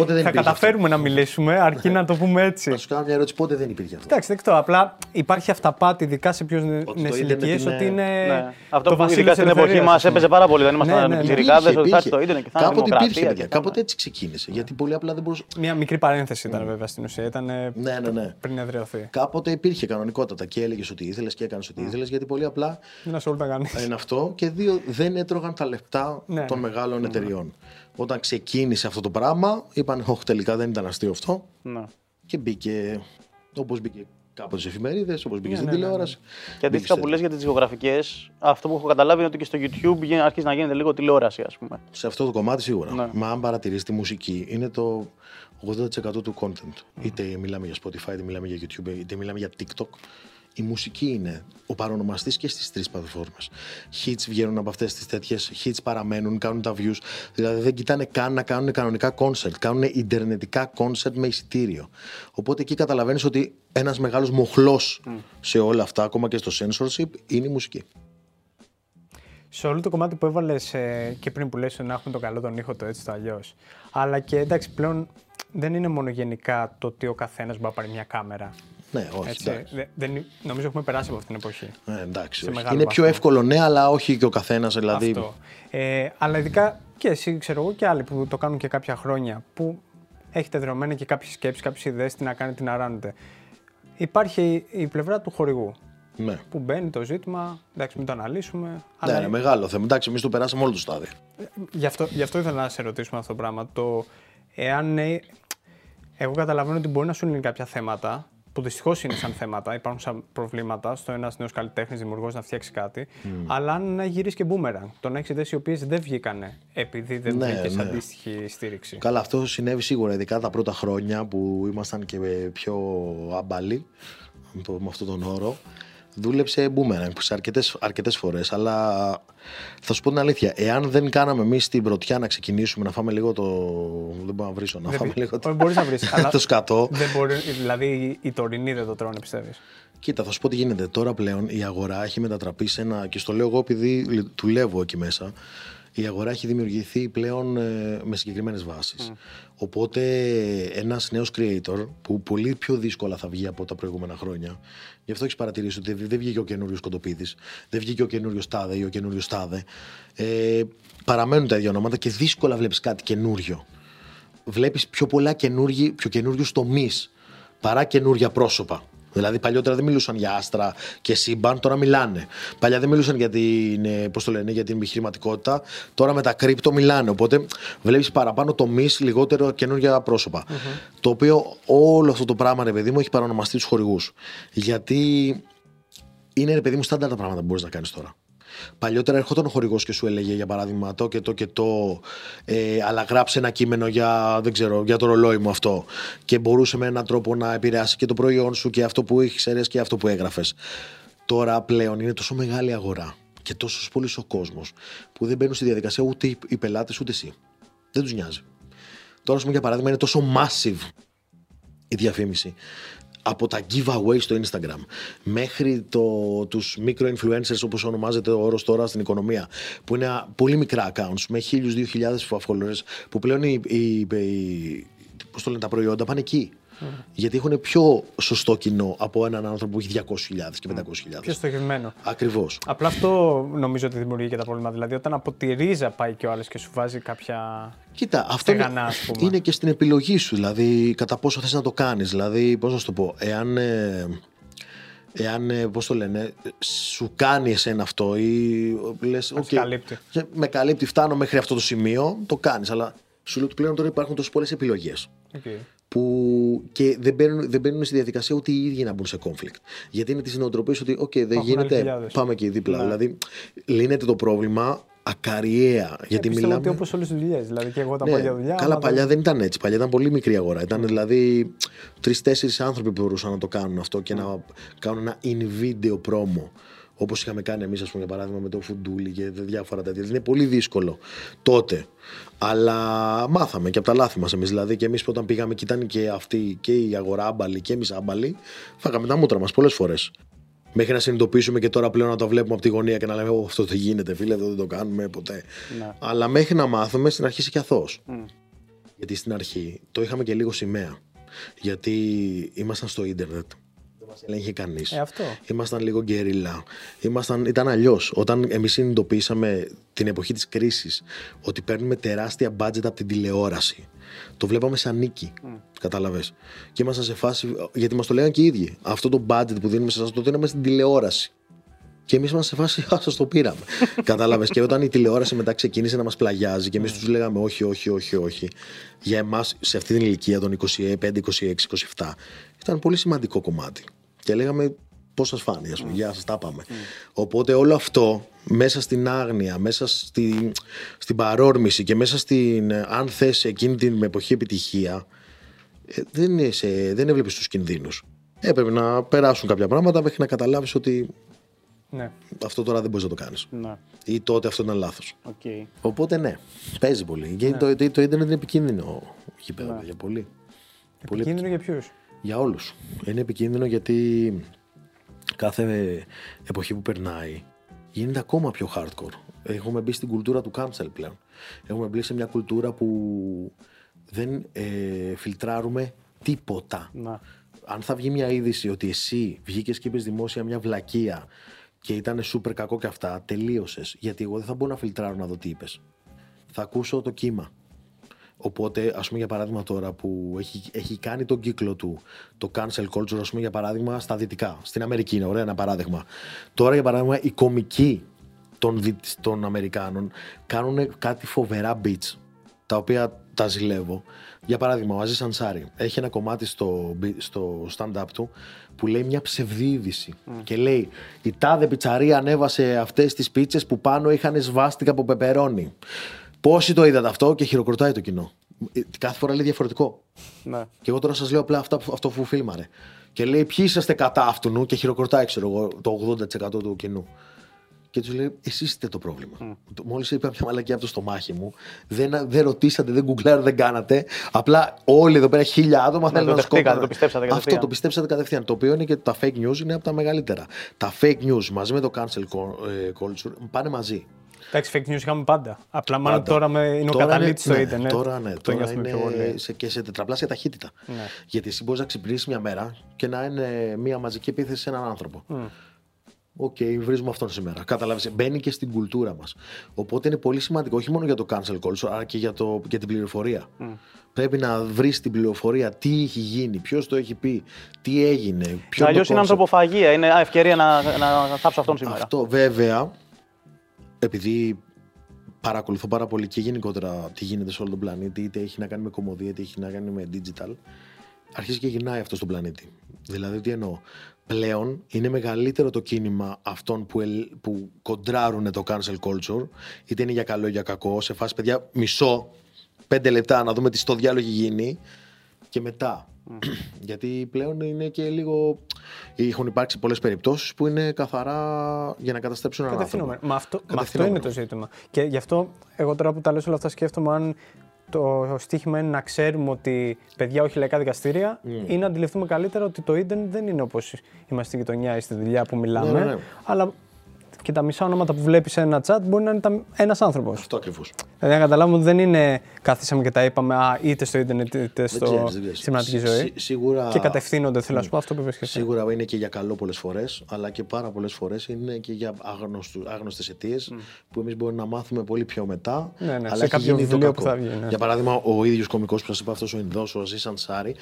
ότι θα καταφέρουμε αυτό να μιλήσουμε, αρκεί να το πούμε έτσι. Να σου κάνω μια ερώτηση, πότε δεν υπήρχε αυτό. Εντάξει, δεκτό. Απλά υπάρχει αυταπάτη, ειδικά σε ποιους νέες ηλικίες, ότι είναι. Ναι. Αυτό το που ειδικά στην εποχή μας έπαιζε πάρα πολύ. Δεν ήμασταν πιτσιρικάδες, ότι θα έρθει το ίντερνετ και θα είναι δημοκρατία. Κάποτε έτσι ξεκίνησε. Γιατί πολύ απλά δεν μπορούσε. Μια μικρή παρένθεση ήταν βέβαια στην ουσία. Ήταν πριν εδραιωθεί. Κάποτε υπήρχε κανονικότατα και έλεγε ότι ήθελε και έκανε ότι ήθελε, γιατί πολύ απλά. Είναι αυτό. Και δύο, δεν έτρωγαν τα λεπτά ναι, των μεγάλων ναι, εταιριών. Ναι. Όταν ξεκίνησε αυτό το πράγμα, είπαν: όχι, τελικά δεν ήταν αστείο αυτό. Ναι. Και μπήκε όπως μπήκε κάπου στις εφημερίδες, όπως μπήκε ναι, στην ναι, τηλεόραση. Ναι, ναι. Και αντίστοιχα που λες για τις δισκογραφικές, αυτό που έχω καταλάβει είναι ότι και στο YouTube αρχίζει να γίνεται λίγο τηλεόραση, ας πούμε. Σε αυτό το κομμάτι σίγουρα. Ναι. Μα αν παρατηρείς τη μουσική, είναι το ογδόντα τοις εκατό του content. Mm. Είτε μιλάμε για Spotify, είτε μιλάμε για YouTube, είτε μιλάμε για TikTok. Η μουσική είναι ο παρονομαστής και στις τρεις πλατφόρμες. Hits βγαίνουν από αυτές τις τέτοιες, hits παραμένουν, κάνουν τα views. Δηλαδή δεν κοιτάνε καν να κάνουν κανονικά κόνσερτ, κάνουν ιντερνετικά κόνσερτ με εισιτήριο. Οπότε εκεί καταλαβαίνεις ότι ένας μεγάλος μοχλός mm. σε όλα αυτά, ακόμα και στο censorship, είναι η μουσική. Σε όλο το κομμάτι που έβαλες ε, και πριν που λες να έχουμε το καλό, τον ήχο, το έτσι, το αλλιώς. Αλλά και εντάξει, πλέον δεν είναι μόνο γενικά το ότι ο καθένας μπορεί να πάρει μια κάμερα. Ναι, όχι. Έτσι, δεν, νομίζω έχουμε περάσει από αυτήν την εποχή. Ε, εντάξει. Είναι βαθμό πιο εύκολο, ναι, αλλά όχι και ο καθένας. Δηλαδή. Αυτό. Ε, αλλά ειδικά και εσύ, ξέρω εγώ, και άλλοι που το κάνουν και κάποια χρόνια, που έχετε δεδομένα και κάποιες σκέψεις, κάποιες ιδέες, τι να κάνετε, τι να ράνετε. Υπάρχει η πλευρά του χορηγού. Ναι. Που μπαίνει το ζήτημα, εντάξει, μην το αναλύσουμε. Ναι, αλλά είναι μεγάλο θέμα. Εντάξει, εμείς το περάσαμε όλο το στάδιο. Γι' αυτό, γι' αυτό ήθελα να σε ρωτήσουμε αυτό το πράγμα. Το εάν. Ε, εγώ καταλαβαίνω ότι μπορεί να σου λύνει κάποια θέματα, που δυστυχώς είναι σαν θέματα, υπάρχουν σαν προβλήματα στο ένας νέος καλλιτέχνης, δημιουργός να φτιάξει κάτι, mm. αλλά αν γυρίσει και μπούμεραν, το να έχεις ιδέες οι οποίες δεν βγήκανε επειδή δεν ναι, βγήκε ναι. αντίστοιχη στήριξη. Καλά, αυτό συνέβη σίγουρα, ειδικά τα πρώτα χρόνια που ήμασταν και πιο άμπαλοι, με αυτόν τον όρο, δούλεψε μπούμεραν αρκετές, αρκετές φορές, αλλά θα σου πω την αλήθεια, εάν δεν κάναμε εμείς την πρωτιά να ξεκινήσουμε να φάμε λίγο το. Δεν μπορώ να βρίσω, να δεν φάμε λίγο το. Μπορείς να βρεις, αλλά το σκατό. Δεν μπορεί, δηλαδή οι τωρινοί δεν το τρώνε, πιστεύεις. Κοίτα, θα σου πω τι γίνεται. Τώρα πλέον η αγορά έχει μετατραπεί σε ένα. Και στο λέω εγώ επειδή δουλεύω εκεί μέσα. Η αγορά έχει δημιουργηθεί πλέον ε, με συγκεκριμένες βάσεις. Mm. Οπότε ένας νέος creator που πολύ πιο δύσκολα θα βγει από τα προηγούμενα χρόνια. Γι' αυτό έχεις παρατηρήσει ότι δεν βγήκε ο καινούριος Κοντοπίδης, δεν βγήκε ο καινούριος Τάδε ή ο καινούριος Τάδε. Ε, παραμένουν τα ίδια ονόματα και δύσκολα βλέπεις κάτι καινούριο. Βλέπεις πιο πολλά καινούριου, πιο καινούριους τομείς παρά καινούρια πρόσωπα. Δηλαδή, παλιότερα δεν μιλούσαν για άστρα και σύμπαν, τώρα μιλάνε. Παλιά δεν μιλούσαν για την, πώς το λένε, για την επιχειρηματικότητα, τώρα με τα κρύπτο μιλάνε. Οπότε βλέπεις παραπάνω τομείς, λιγότερο καινούργια πρόσωπα. Mm-hmm. Το οποίο όλο αυτό το πράγμα, ρε παιδί μου, έχει παρονομαστεί τους χορηγούς. Γιατί είναι, ρε παιδί μου, στάνταρ τα πράγματα που μπορείς να κάνεις τώρα. Παλιότερα έρχονταν ο χορηγός και σου έλεγε, για παράδειγμα, το και το και το, ε, αλλά γράψε ένα κείμενο για, δεν ξέρω, για το ρολόι μου αυτό. Και μπορούσε με έναν τρόπο να επηρεάσει και το προϊόν σου και αυτό που ήξερες και αυτό που έγραφες. Τώρα πλέον είναι τόσο μεγάλη αγορά και τόσο πολύ ο κόσμος που δεν μπαίνουν στη διαδικασία ούτε οι πελάτες ούτε εσύ. Δεν τους νοιάζει. Τώρα, ας πούμε, για παράδειγμα, είναι τόσο massive η διαφήμιση. Από τα giveaway στο Instagram μέχρι το, τους micro-influencers, όπως ονομάζεται ο όρος τώρα στην οικονομία, που είναι πολύ μικρά accounts με χίλιους, δύο χιλιάδες followers, που πλέον οι, οι, οι, πώς το λένε, τα προϊόντα πάνε εκεί. Mm. Γιατί έχουν πιο σωστό κοινό από έναν άνθρωπο που έχει διακόσιες χιλιάδες και πεντακόσιες χιλιάδες. Πιο στοχευμένο. Ακριβώς. Απλά αυτό νομίζω ότι δημιουργεί και τα πρόβλημα. Δηλαδή, όταν από τη ρίζα πάει και ο άλλος και σου βάζει κάποια. Κοίτα, αυτό στεγανά, ας πούμε. Είναι και στην επιλογή σου. Δηλαδή, κατά πόσο θες να το κάνεις. Δηλαδή, πώς να σου το πω, εάν. Ε, εάν, πώς το λένε, σου κάνει εσένα αυτό ή λες, okay, καλύπτει. Με καλύπτει, φτάνω μέχρι αυτό το σημείο, το κάνεις. Αλλά σου λέω ότι πλέον τώρα υπάρχουν τόσες πολλές επιλογές. Okay. Που και δεν μπαίνουν, δεν μπαίνουν στη διαδικασία ούτε οι ίδιοι να μπουν σε conflict. Γιατί είναι της νοοτροπίας ότι, OK, δεν πάμε γίνεται, πάμε και δίπλα. Ναι. Δηλαδή, λύνεται το πρόβλημα ακαριέα. Ε, γιατί μιλάμε. Ότι όπως όλες τις δουλειές. Δηλαδή, και εγώ τα ναι, παλιά δουλειά. Καλά, παλιά δεν... δεν ήταν έτσι. Παλιά ήταν πολύ μικρή αγορά. Ήταν mm. δηλαδή τρεις-τέσσερις άνθρωποι που μπορούσαν να το κάνουν αυτό και mm. να κάνουν ένα in video promo. Όπως είχαμε κάνει εμείς, ας πούμε, για παράδειγμα, με το φουντούλι και διάφορα τέτοια. Είναι πολύ δύσκολο τότε. Αλλά μάθαμε και από τα λάθη μας εμείς. Δηλαδή, και εμείς όταν πήγαμε και ήταν και αυτή και η αγορά άμπαλη και εμείς άμπαλοι, φάγαμε τα μούτρα μας πολλές φορές. Μέχρι να συνειδητοποιήσουμε και τώρα πλέον να τα βλέπουμε από τη γωνία και να λέμε: «Ω, αυτό δεν γίνεται, φίλε, εδώ δεν το κάνουμε ποτέ». Να. Αλλά μέχρι να μάθουμε, στην αρχή είσαι και αθώος. Mm. Γιατί στην αρχή το είχαμε και λίγο σημαία. Γιατί ήμασταν στο ίντερνετ. Ελέγχε κανείς. Ε, ήμασταν λίγο γκεριλά. Ήμασταν, ήταν αλλιώς. Όταν εμείς συνειδητοποιήσαμε την εποχή της κρίσης ότι παίρνουμε τεράστια budget από την τηλεόραση, το βλέπαμε σαν νίκη. Mm. Κατάλαβες. Και ήμασταν σε φάση. Γιατί μας το λέγανε και οι ίδιοι. Αυτό το budget που δίνουμε σε σας το δίνουμε στην τηλεόραση. Και εμείς ήμασταν σε φάση. Α, σας το πήραμε. Κατάλαβες. Και όταν η τηλεόραση μετά ξεκίνησε να μας πλαγιάζει και εμείς mm. τους λέγαμε όχι, όχι, όχι, όχι. Για εμάς σε αυτή την ηλικία των είκοσι πέντε, είκοσι έξι, είκοσι επτά ήταν πολύ σημαντικό κομμάτι. Και λέγαμε πώς σας φάνει, ας πούμε, γεια σας, τα πάμε. Mm. Οπότε όλο αυτό μέσα στην άγνοια, μέσα στη, στην παρόρμηση και μέσα στην, αν θες εκείνη την εποχή επιτυχία, δεν, είσαι, δεν έβλεπες τους κινδύνους. Έπρεπε να περάσουν κάποια πράγματα μέχρι να καταλάβεις ότι ναι. αυτό τώρα δεν μπορείς να το κάνεις. Ναι. Ή τότε αυτό ήταν λάθος. Okay. Οπότε ναι, παίζει πολύ. Ναι. Το, το, το ίντερνετ είναι επικίνδυνο εκεί πέρα, ναι. για πολύ. Επικίνδυνο για ποιους? Για όλους. Είναι επικίνδυνο γιατί κάθε εποχή που περνάει γίνεται ακόμα πιο hardcore. Έχουμε μπει στην κουλτούρα του cancel πλέον. Έχουμε μπει σε μια κουλτούρα που δεν ε, φιλτράρουμε τίποτα. Να. Αν θα βγει μια είδηση ότι εσύ βγήκες και είπες δημόσια μια βλακεία και ήταν σούπερ κακό και αυτά, τελείωσες. Γιατί εγώ δεν θα μπορώ να φιλτράρω να δω τι είπες. Θα ακούσω το κύμα. Οπότε, ας πούμε, για παράδειγμα, τώρα που έχει, έχει κάνει τον κύκλο του το cancel culture, ας πούμε, για παράδειγμα, στα δυτικά, στην Αμερική, είναι ωραίο ένα παράδειγμα. Τώρα, για παράδειγμα, οι κομικοί των, των Αμερικάνων κάνουν κάτι φοβερά beats, τα οποία τα ζηλεύω. Για παράδειγμα, ο Αζίζ Ανσάρι έχει ένα κομμάτι στο, στο stand-up του που λέει μια ψευδίδηση. Mm. Και λέει: «Η τάδε πιτσαρία ανέβασε αυτές τις πίτσες που πάνω είχαν σβάστηκα από πεπερώνι. Πόσοι το είδατε αυτό?» και χειροκροτάει το κοινό. Κάθε φορά λέει διαφορετικό. Ναι. Και εγώ τώρα σας λέω απλά αυτά, αυτό που φίλμαρε. Και λέει: «Ποιοι είσαστε κατά αυτού?» και χειροκροτάει, ξέρω εγώ, το ογδόντα τοις εκατό του κοινού. Και τους λέει: «Εσείς είστε το πρόβλημα. Mm. Μόλις είπα μια μαλακιά από το στομάχι μου, δεν, δεν ρωτήσατε, δεν γκουγκλάρετε, δεν κάνατε. Απλά όλοι εδώ πέρα χίλια άτομα θέλουν να σκοτώσουν. Το πιστέψατε κατευθείαν.» Αυτό το πιστέψατε κατευθείαν. Το οποίο είναι και τα fake news είναι από τα μεγαλύτερα. Τα fake news μαζί με το cancel culture πάνε μαζί. Εντάξει, fake news είχαμε πάντα. Απλά μάλλον τώρα με, είναι ο καταλήτης στο ίντερνετ. Ναι, τώρα ναι, το τώρα είναι εγώ, ναι. Σε, και σε τετραπλάσια ταχύτητα. Ναι. Γιατί εσύ μπορείς να ξυπνήσεις μια μέρα και να είναι μια μαζική επίθεση σε έναν άνθρωπο. Οκ, mm. okay, βρίζουμε αυτόν σήμερα. Κατάλαβες, μπαίνει και στην κουλτούρα μας. Οπότε είναι πολύ σημαντικό, όχι μόνο για το cancel culture, αλλά και για, το, για την πληροφορία. Mm. Πρέπει να βρεις την πληροφορία, τι έχει γίνει, ποιος το έχει πει, τι έγινε. Αλλιώς είναι ανθρωποφαγία, είναι ευκαιρία να, να θάψω αυτόν σήμερα. Αυτό βέβαια. Επειδή παρακολουθώ πάρα πολύ και γενικότερα τι γίνεται σε όλο τον πλανήτη, είτε έχει να κάνει με κομμωδία, είτε έχει να κάνει με digital, αρχίζει και γυρνάει αυτό στον πλανήτη. Δηλαδή, τι εννοώ. Πλέον είναι μεγαλύτερο το κίνημα αυτών που, ελ, που κοντράρουν το cancel culture, είτε είναι για καλό ή για κακό, σε φάση παιδιά, μισό, πέντε λεπτά να δούμε τι στο διάλογο γίνει και μετά. Γιατί πλέον είναι και λίγο. Έχουν υπάρξει πολλές περιπτώσεις που είναι καθαρά για να καταστρέψουν έναν άνθρωπο. Μα αυτό, μα αυτό είναι το ζήτημα. Και γι' αυτό εγώ τώρα που τα λέω όλα αυτά σκέφτομαι αν το στίχημα είναι να ξέρουμε ότι παιδιά όχι λαϊκά δικαστήρια mm. ή να αντιληφθούμε καλύτερα ότι το ίντερνετ δεν είναι όπως είμαστε στη γειτονιά ή στη δουλειά που μιλάμε. Ναι, ναι. Αλλά και τα μισά ονόματα που βλέπεις σε ένα chat μπορεί να είναι ένας άνθρωπος. Αυτό ακριβώς. Δηλαδή να καταλάβουμε ότι δεν είναι κάθισαμε και τα είπαμε α, είτε στο ίντερνετ είτε στην πραγματική ζωή. Σίγουρα. Και κατευθύνονται, θέλω να σου πω αυτό που είπες και εσύ. Σίγουρα είναι και για καλό πολλές φορές, αλλά και πάρα πολλές φορές είναι και για άγνωστες αιτίες mm. που εμείς μπορούμε να μάθουμε πολύ πιο μετά. Ναι, ναι, αλλά σε κάποιο βιβλίο που θα βγει. Ναι. Για παράδειγμα, ο ίδιος κωμικός που σας είπα, αυτός ο Ινδός, ο Αζίζ Ανσάρι,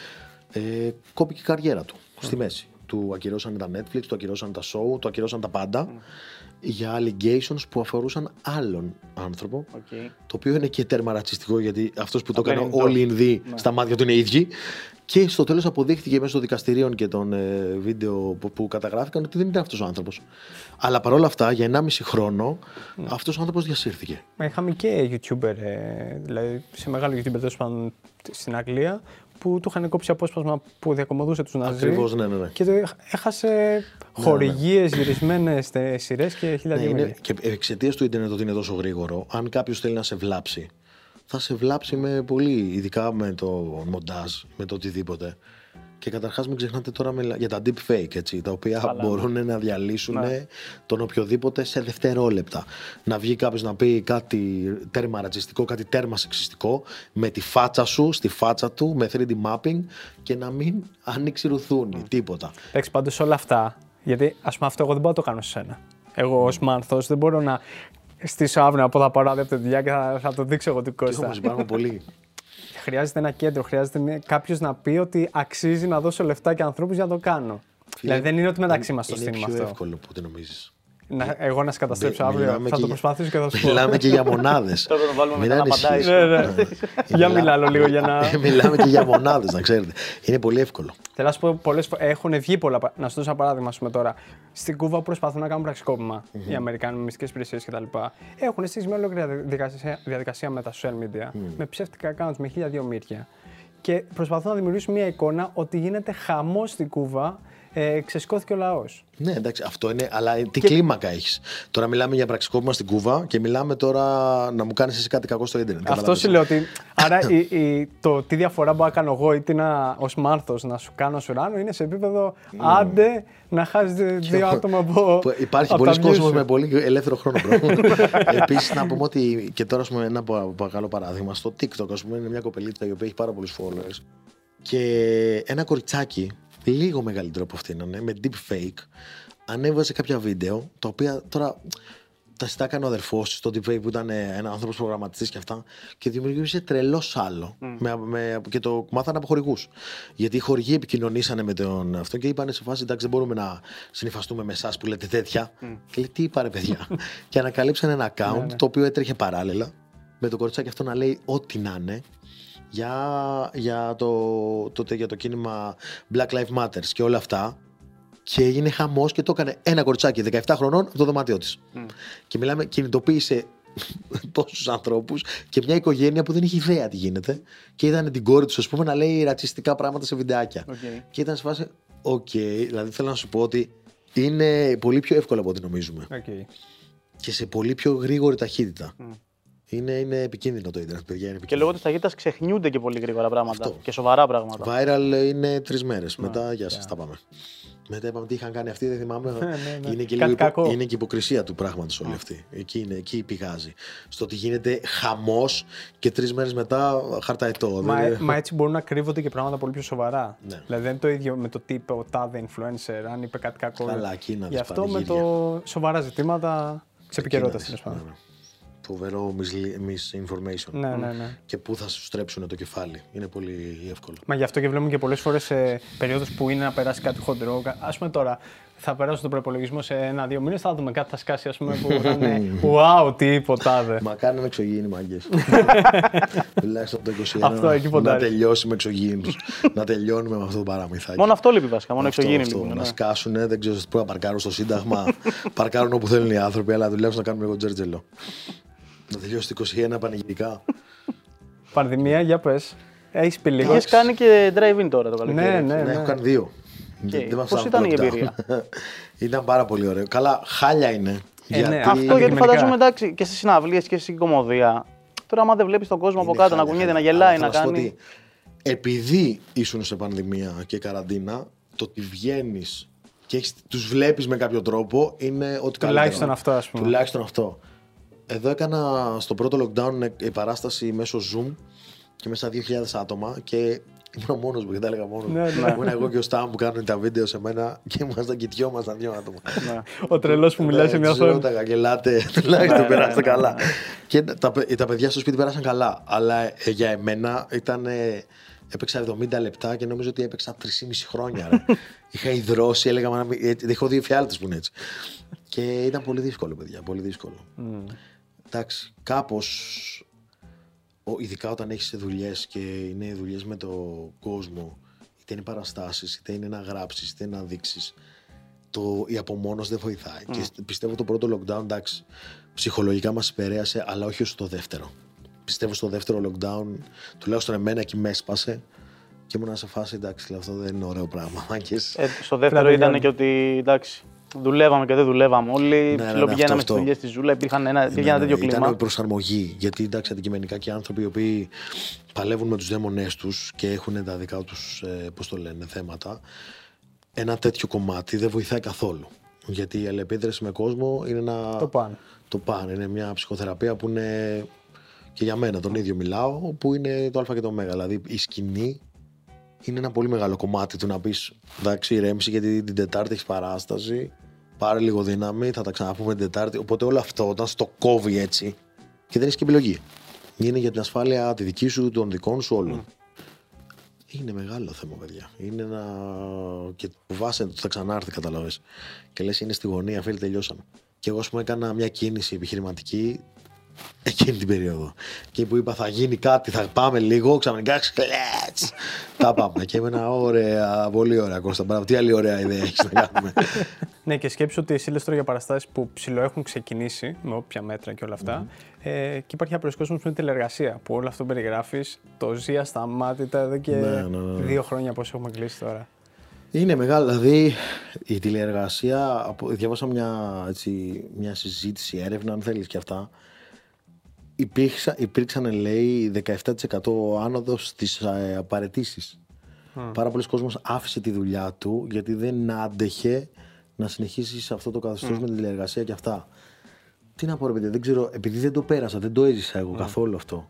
ε, κόπηκε η καριέρα του mm. στη μέση. του ακυρώσαν τα Netflix, του ακυρώσαν τα show, του ακυρώσαν τα πάντα mm. για allegations που αφορούσαν άλλον άνθρωπο. Okay. Το οποίο είναι και τέρμα ρατσιστικό, γιατί αυτός που το έκανε όλοι οι Ινδοί ναι. στα μάτια του είναι ίδιοι. Και στο τέλος αποδείχθηκε μέσω των δικαστηρίων και των ε, βίντεο που, που καταγράφηκαν ότι δεν ήταν αυτός ο άνθρωπος. Αλλά παρόλα αυτά, για ενάμιση χρόνο, mm. αυτός ο άνθρωπος διασύρθηκε. Μα είχαμε και YouTuber, ε, δηλαδή σε μεγάλο YouTuber τέλος πάντων στην Αγγλία, που του είχαν κόψει απόσπασμα που διακομωδούσε τους Ναζί. Ακριβώς, ναι, ναι, ναι. Και έχασε χορηγίες, γυρισμένες σειρές και χίλια ναι, ναι. Και εξαιτίας του Ιντερνετ ότι είναι τόσο γρήγορο, αν κάποιος θέλει να σε βλάψει, θα σε βλάψει με πολύ, ειδικά με το μοντάζ, με το οτιδήποτε. Και καταρχάς μην ξεχνάτε τώρα με, για τα deepfake, έτσι, τα οποία Φαλά, μπορούν ναι. να διαλύσουν ναι. τον οποιοδήποτε σε δευτερόλεπτα. Να βγει κάποιος να πει κάτι τέρμα ρατσιστικό, κάτι τέρμα σεξιστικό, με τη φάτσα σου, στη φάτσα του, με θρι ντι mapping και να μην ανοίξει ρουθούνι, mm. τίποτα. Εντάξει, πάντως όλα αυτά, γιατί ας πούμε αυτό εγώ δεν μπορώ να το κάνω σε σένα. Εγώ ως μάνθος δεν μπορώ να... Στις αύριο από θα πάρω δεύτερη δουλειά και θα, θα το δείξω εγώ του Κώστα. Όμως υπάρχουν πολλοί. Χρειάζεται ένα κέντρο, χρειάζεται κάποιος να πει ότι αξίζει να δώσω λεφτά και ανθρώπους για να το κάνω. Φίλε, δηλαδή δεν είναι ότι μεταξύ μας το στήνουμε αυτό. Είναι πιο εύκολο που το νομίζεις. Να, εγώ να σε καταστρέψω αύριο, θα το για... προσπαθήσω και θα σου πω. Μιλάμε και για μονάδες. Τώρα το βάλουμε μετά να απαντάει. Ναι, ναι. Για μιλάω λίγο για να. Μιλάμε και για μονάδες, να ξέρετε. Είναι πολύ εύκολο. Θέλω να σου πω, πολλές... έχουν βγει πολλά. Να σου δώσω ένα παράδειγμα πούμε, τώρα. Στην Κούβα προσπαθούν να κάνουν πραξικόπημα mm-hmm. οι Αμερικάνοι με μυστικές υπηρεσίες κτλ. Έχουν στήσει μια ολόκληρη διαδικασία με τα social media, mm. με ψεύτικα accounts, με χίλια δύο μύρια. Και προσπαθούν να δημιουργήσουν μια εικόνα ότι γίνεται χαμός στην Κούβα. Ε, ξεσκώθηκε ο λαός. Ναι, εντάξει, αυτό είναι, αλλά τι και... κλίμακα έχεις. Τώρα μιλάμε για πραξικόπημα στην Κούβα και μιλάμε τώρα να μου κάνεις εσύ κάτι κακό στο ίντερνετ. Αυτό σου λέω ότι. Άρα η, η, το τι διαφορά μπορώ να κάνω εγώ ή τι να ως Μάρθος να σου κάνω σου ράνω είναι σε επίπεδο mm. άντε να χάσεις δύο άτομα από. Υπάρχει πολλοί κόσμος με πολύ ελεύθερο χρόνο. Επίσης, να πούμε ότι και τώρα πούμε, ένα καλό παράδειγμα στο TikTok, ας πούμε, είναι μια κοπελίτσα η οποία έχει πάρα πολλούς followers και ένα κοριτσάκι. Λίγο μεγαλύτερο από αυτήν, ναι, με deepfake, ανέβαζε κάποια βίντεο τα οποία τώρα τα στάκανε ο αδερφός στο deepfake που ήταν ένα άνθρωπος προγραμματιστής και αυτά και δημιουργήσε τρελό σάλο mm. με, με, και το μάθανε από χορηγούς. Γιατί οι χορηγοί επικοινωνήσανε με τον αυτό και είπανε σε φάση εντάξει, δεν μπορούμε να συνυφαστούμε με εσάς που λέτε τέτοια. Mm. Και λέει, τι είπανε, παιδιά. Και ανακαλύψανε ένα account mm. το οποίο έτρεχε παράλληλα με το κοριτσάκι αυτό να λέει ό,τι να είναι. Για, για, το, τότε, για το κίνημα Black Lives Matter και όλα αυτά. Και έγινε χαμός και το έκανε ένα κοριτσάκι δεκαεπτά χρονών από το δωμάτιό της. Mm. Και μιλάμε, κινητοποίησε τόσους ανθρώπους και μια οικογένεια που δεν είχε ιδέα τι γίνεται. Και είδανε την κόρη τους, ας πούμε, να λέει ρατσιστικά πράγματα σε βιντεάκια. Okay. Και ήταν σε φάση, οκ, okay, δηλαδή θέλω να σου πω ότι είναι πολύ πιο εύκολο από ό,τι νομίζουμε. Okay. Και σε πολύ πιο γρήγορη ταχύτητα. Mm. Είναι, είναι επικίνδυνο το ίντερνετ, παιδιά. Και λόγω της ταχύτητας ξεχνιούνται και πολύ γρήγορα πράγματα. Αυτό. Και σοβαρά πράγματα. Viral είναι τρεις μέρες. Ναι. Μετά, γεια σας, yeah. τα πάμε. Μετά είπαμε τι είχαν κάνει αυτοί, δεν θυμάμαι. είναι, και λίγο υπο... είναι και η υποκρισία του πράγματος όλη αυτή. Εκεί, είναι, εκεί πηγάζει. Στο ότι γίνεται χαμός και τρεις μέρες μετά χαρταετό. Μα, δεν... μα έτσι μπορούν να κρύβονται και πράγματα πολύ πιο σοβαρά. Ναι. Δηλαδή δεν είναι το ίδιο με το τι είπε ο τάδε influencer, αν είπε κάτι κακό. Καλά, Κίνα, γι' αυτό με το σοβαρά ζητήματα της επικαιρότητας τέλος πάντων. Φοβερό misinformation. Ναι, ναι, ναι. Και πού θα σου στρέψουν το κεφάλι. Είναι πολύ εύκολο. Μα γι' αυτό και βλέπουμε και πολλές φορές σε περίοδους που είναι να περάσει κάτι χοντρό. Ας πούμε τώρα, θα περάσω τον προϋπολογισμό σε ένα-δύο μήνες, θα δούμε κάτι θα σκάσει. Ας πούμε που θα είναι. Wow, τι ποτάδε. Μα κάνουν εξωγήινοι μάγκες. Τουλάχιστον από το είκοσι ένα να τελειώσει με εξωγήινους. Να τελειώνουμε με αυτό το παραμυθάκι. Μόνο αυτό λείπει βασικά. Μόνο εξωγήινοι. Να σκάσουν, δεν ξέρω πού να παρκάρουν στο Σύνταγμα. Παρκάρουν όπου θέλουν οι άνθρωποι, αλλά τουλάχιστον να κάνουν λίγο τζέρτζελο. Να τελειώσει το είκοσι ένα πανηγυρικά. Πανδημία, για πες. Έχεις πει λίγο. Έχεις κάνει και drive-in τώρα το καλοκαίρι. Ναι, ναι, ναι. Έχω κάνει δύο. Okay. Πώς ήταν η εμπειρία? Ήταν πάρα πολύ ωραίο. Καλά, χάλια είναι. Ε, γιατί... ναι. Αυτό γιατί φαντάζομαι εντάξει και στις συναυλίες και στην κομμωδία. Τώρα, άμα δεν βλέπεις τον κόσμο είναι από κάτω χάλια, να κουνιέται, να γελάει, να κάνει. Ότι επειδή ήσουν σε πανδημία και καραντίνα, το ότι βγαίνεις και τους βλέπεις με κάποιο τρόπο είναι ότι τουλάχιστον αυτό, ας πούμε. Τουλάχιστον αυτό. Εδώ έκανα στο πρώτο lockdown η παράσταση μέσω Zoom και μέσα δύο χιλιάδες άτομα και ήμουν μόνος μου και τα έλεγα μόνος μου. Ήμουν εγώ και ο Στάμ που κάνουν τα βίντεο σε μένα και ήμασταν κοιτιόμασταν δύο άτομα. Ο τρελός που μιλάει σε μια φορά. Όταν καγκελάτε, τουλάχιστον περάσατε καλά. Και τα παιδιά στο σπίτι περάσαν καλά, αλλά για εμένα ήταν Έπαιξα εβδομήντα λεπτά και νομίζω ότι έπαιξα τρία και μισή χρόνια. Ρε. Είχα υδρώσει, έλεγα. Μάνα, έχω δύο φιάλτες που είναι έτσι. Και ήταν πολύ δύσκολο, παιδιά. Πολύ δύσκολο. Mm. Εντάξει, κάπως. Ειδικά όταν έχεις δουλειές και είναι δουλειές με τον κόσμο, είτε είναι παραστάσεις, είτε είναι να γράψεις, είτε να δείξεις. Το, η απομόνωση δεν βοηθάει. Mm. Και πιστεύω το πρώτο lockdown, εντάξει, ψυχολογικά μας επηρέασε, αλλά όχι ως το δεύτερο. Πιστεύω στο δεύτερο lockdown, τουλάχιστον εμένα εκεί με έσπασε και ήμουν σε φάση, εντάξει, αυτό δεν είναι ωραίο πράγμα. Ε, στο δεύτερο ήταν και ότι εντάξει, δουλεύαμε και δεν δουλεύαμε όλοι. Ναι, ναι, ναι, πηγαίναμε στις δουλειές στη ζούλα, υπήρχαν ένα, ναι, ναι, ναι, ένα τέτοιο κλίμα. Ήταν η προσαρμογή. Γιατί εντάξει, αντικειμενικά και άνθρωποι οι οποίοι παλεύουν με τους δαίμονές τους και έχουν τα δικά τους ε, πώς το λένε, θέματα. Ένα τέτοιο κομμάτι δεν βοηθάει καθόλου. Γιατί η αλληλεπίδραση με κόσμο είναι ένα. Το παν. Το παν. Είναι μια ψυχοθεραπεία που είναι. Και για μένα τον ίδιο μιλάω, που είναι το Α και το Ω. Δηλαδή η σκηνή είναι ένα πολύ μεγάλο κομμάτι του να πεις εντάξει, ηρέμηση, γιατί την Τετάρτη έχεις παράσταση. Πάρε λίγο δύναμη, θα τα ξαναπούμε την Τετάρτη. Οπότε όλο αυτό όταν στο κόβει έτσι και δεν έχεις και επιλογή. Είναι για την ασφάλεια τη δική σου, των δικών σου όλων. Mm. Είναι μεγάλο θέμα, παιδιά. Είναι ένα. Και βάσει το θα ξανάρθει, καταλαβαίνεις. Και λες είναι στη γωνία, φίλοι, τελειώσαμε. Και εγώ, α πούμε, έκανα μια κίνηση επιχειρηματική εκείνη την περίοδο. Και που είπα, θα γίνει κάτι, θα πάμε λίγο, ξαφνικά. Κλέτς! Τα πάμε. Και έμενα, ωραία, πολύ ωραία, Κώστα. Μπράβο, τι άλλη ωραία ιδέα έχεις να κάνουμε. Ναι, και σκέψου ότι εσύ λες τώρα για παραστάσεις που ψιλοέχουν ξεκινήσει, με όποια μέτρα και όλα αυτά. Mm-hmm. Ε, και υπάρχει ένα προσκόσμος με τηλεργασία που όλο αυτό περιγράφεις, το ζει ασταμάτητα εδώ και ναι, ναι, ναι. δύο χρόνια πώς έχουμε κλείσει τώρα. Είναι μεγάλο. Δηλαδή, η τηλεργασία. Διάβασα μια, έτσι, μια συζήτηση, έρευνα, αν θέλεις και αυτά. Υπήρξαν, υπήρξαν, λέει, δεκαεπτά τοις εκατό άνοδος στις ε, απαραιτήσεις. Mm. Πάρα πολλοί κόσμος άφησε τη δουλειά του γιατί δεν άντεχε να συνεχίσει σε αυτό το καθεστώς mm. με την τηλεργασία και αυτά. Τι να πω, ρε παιδιά, δεν ξέρω, επειδή δεν το πέρασα, δεν το έζησα εγώ mm. καθόλου αυτό.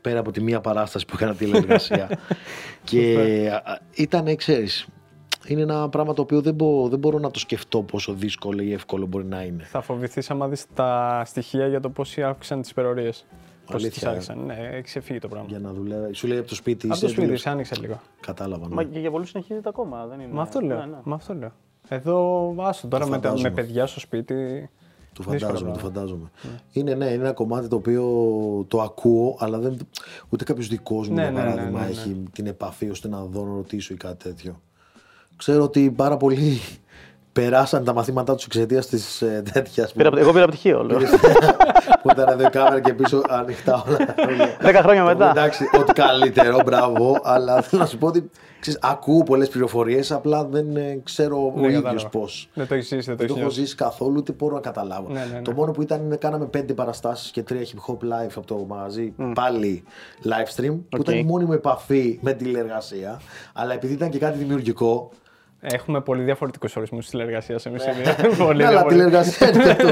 Πέρα από τη μία παράσταση που έκανα τηλεργασία. Και ήταν, ξέρεις, είναι ένα πράγμα το οποίο δεν, μπο, δεν μπορώ να το σκεφτώ πόσο δύσκολο ή εύκολο μπορεί να είναι. Θα φοβηθείς άμα δεις τα στοιχεία για το πώς αύξησαν τις υπερορίες. Πώς τις άρχισαν. Ναι, έχει ξεφύγει το πράγμα. Για να δουλεύει. Σου λέει από το σπίτι. Από το σπίτι, άνοιξε λίγο. Κατάλαβα. Ναι. Μα και για πολλούς συνεχίζεται ακόμα. Δεν είναι... Μα αυτό λέω. Ναι, ναι. Μα αυτό λέω. Εδώ άστο τώρα με, με παιδιά στο σπίτι. Το φαντάζομαι, το φαντάζομαι. Ναι. Είναι, ναι, είναι ένα κομμάτι το οποίο το ακούω, αλλά δεν, ούτε κάποιος δικός μου ναι, για παράδειγμα ναι, ναι, ναι, ναι. έχει την επαφή ώστε να δω να ρωτήσω ή κάτι τέτοιο. Ξέρω ότι πάρα πολλοί περάσαν τα μαθήματά τους εξαιτίας της ε, τέτοιας. Πήρα, εγώ πήρα πτυχίο, λέω. Που ήταν εδώ η κάμερα και πίσω ανοιχτά όλα. Δέκα χρόνια μετά. Εντάξει, ό,τι καλύτερο, μπράβο. Αλλά θέλω να σου πω ότι ξέρεις, ακούω πολλές πληροφορίες, απλά δεν ε, ξέρω ναι, ο ίδιος πώς. Δεν το έχεις ζήσει, δεν το έχεις νιώσει. Δεν το έχω ζήσει καθόλου, ούτε μπορώ να καταλάβω. Ναι, ναι, ναι. Το μόνο που ήταν είναι κάναμε πέντε παραστάσεις και τρία hip hop live από το μαγαζί, mm. πάλι live stream, okay. που ήταν η μόνιμη επαφή με τηλεργασία. Αλλά επειδή ήταν και κάτι δημιουργικό. Έχουμε πολύ διαφορετικούς ορισμούς της τηλεργασίας εμείς. Αλλά τηλεργασία είναι αυτό.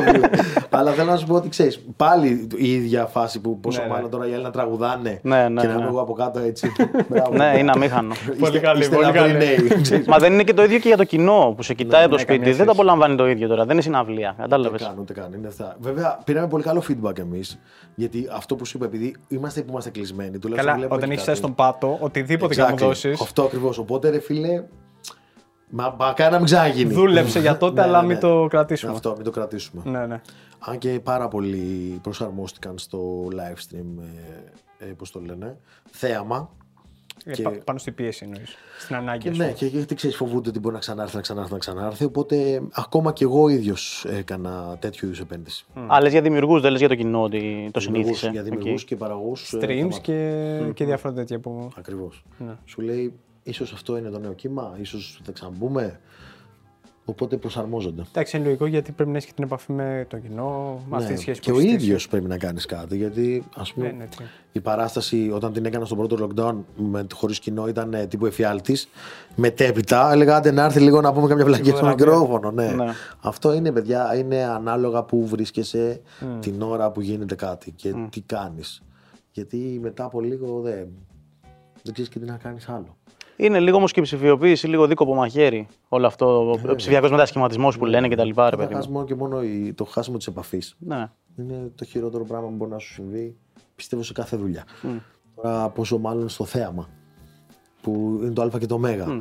Αλλά θέλω να σου πω ότι ξέρεις, πάλι η ίδια φάση που πόσο μάλλον τώρα οι Έλληνες να τραγουδάνε και να μην από κάτω έτσι. Ναι, είναι αμήχανο. Πολύ καλή, πολύ καλή. Μα δεν είναι και το ίδιο και για το κοινό που σε κοιτάει από το σπίτι. Δεν τα απολαμβάνει το ίδιο τώρα. Δεν είναι συναυλία. Κατάλαβες. Ούτε καν, ούτε καν. Είναι αυτά. Βέβαια, πήραμε πολύ καλό feedback εμείς. Γιατί αυτό που σου είπα, επειδή είμαστε που είμαστε κλεισμένοι. Καλά, όταν έχεις θέσει τον πάτο, οτιδήποτε και να δώσεις. Αυτό ακριβώς. Οπότε ρε φίλε. Μα μακάρι να μην ξαναγίνει. Δούλεψε για τότε, αλλά ναι, μην ναι. το κρατήσουμε. Αυτό, μην το κρατήσουμε. Ναι, ναι. Αν και πάρα πολλοί προσαρμόστηκαν στο live stream, ε, ε, πώς το λένε, θέαμα. Ε, και... Πάνω στην πίεση εννοείς, στην ανάγκη. Ναι, και γιατί ξέρεις, φοβούνται ότι μπορεί να ξανάρθει, να ξανάρθει, να ξανάρθει. Οπότε ακόμα και εγώ ίδιος έκανα τέτοιου είδους επένδυση. Mm. Α, λες για δημιουργούς, δεν λες για το κοινό ότι το συνήθισε. Για δημιουργούς okay. και παραγωγούς. Streams και, mm. και διάφορα τέτοια που. Ακριβώς. Ναι. Σου λέει. Ίσως αυτό είναι το νέο κύμα, ίσως θα ξαναμπούμε. Οπότε προσαρμόζονται. Εντάξει, είναι λογικό γιατί πρέπει να έχει την επαφή με το κοινό, με αυτή τη σχέση που έχει. Και ο ίδιος πρέπει να κάνει κάτι. Γιατί, ας πούμε, ναι, ναι, ναι. η παράσταση όταν την έκανα στον πρώτο lockdown χωρίς κοινό ήταν ε, τύπου εφιάλτης. Μετέπειτα έλεγα: άντε να έρθει λίγο να πούμε κάποια βλακία στο μικρόφωνο. Ναι. Ναι. Αυτό είναι, παιδιά, είναι ανάλογα που βρίσκεσαι mm. την ώρα που γίνεται κάτι και mm. τι κάνει. Γιατί μετά από λίγο δεν, δεν ξέρει και τι να κάνει άλλο. Είναι λίγο όμως και η ψηφιοποίηση, λίγο δίκοπο μαχαίρι. Όλο αυτό, ναι, ο ψηφιακός μετασχηματισμός που λένε κτλ. Το, και μόνο το χάσιμο της επαφής. Ναι. Είναι το χειρότερο πράγμα που μπορεί να σου συμβεί, πιστεύω, σε κάθε δουλειά. Mm. Τώρα, πόσο μάλλον στο θέαμα. που είναι το α και το ω. Mm.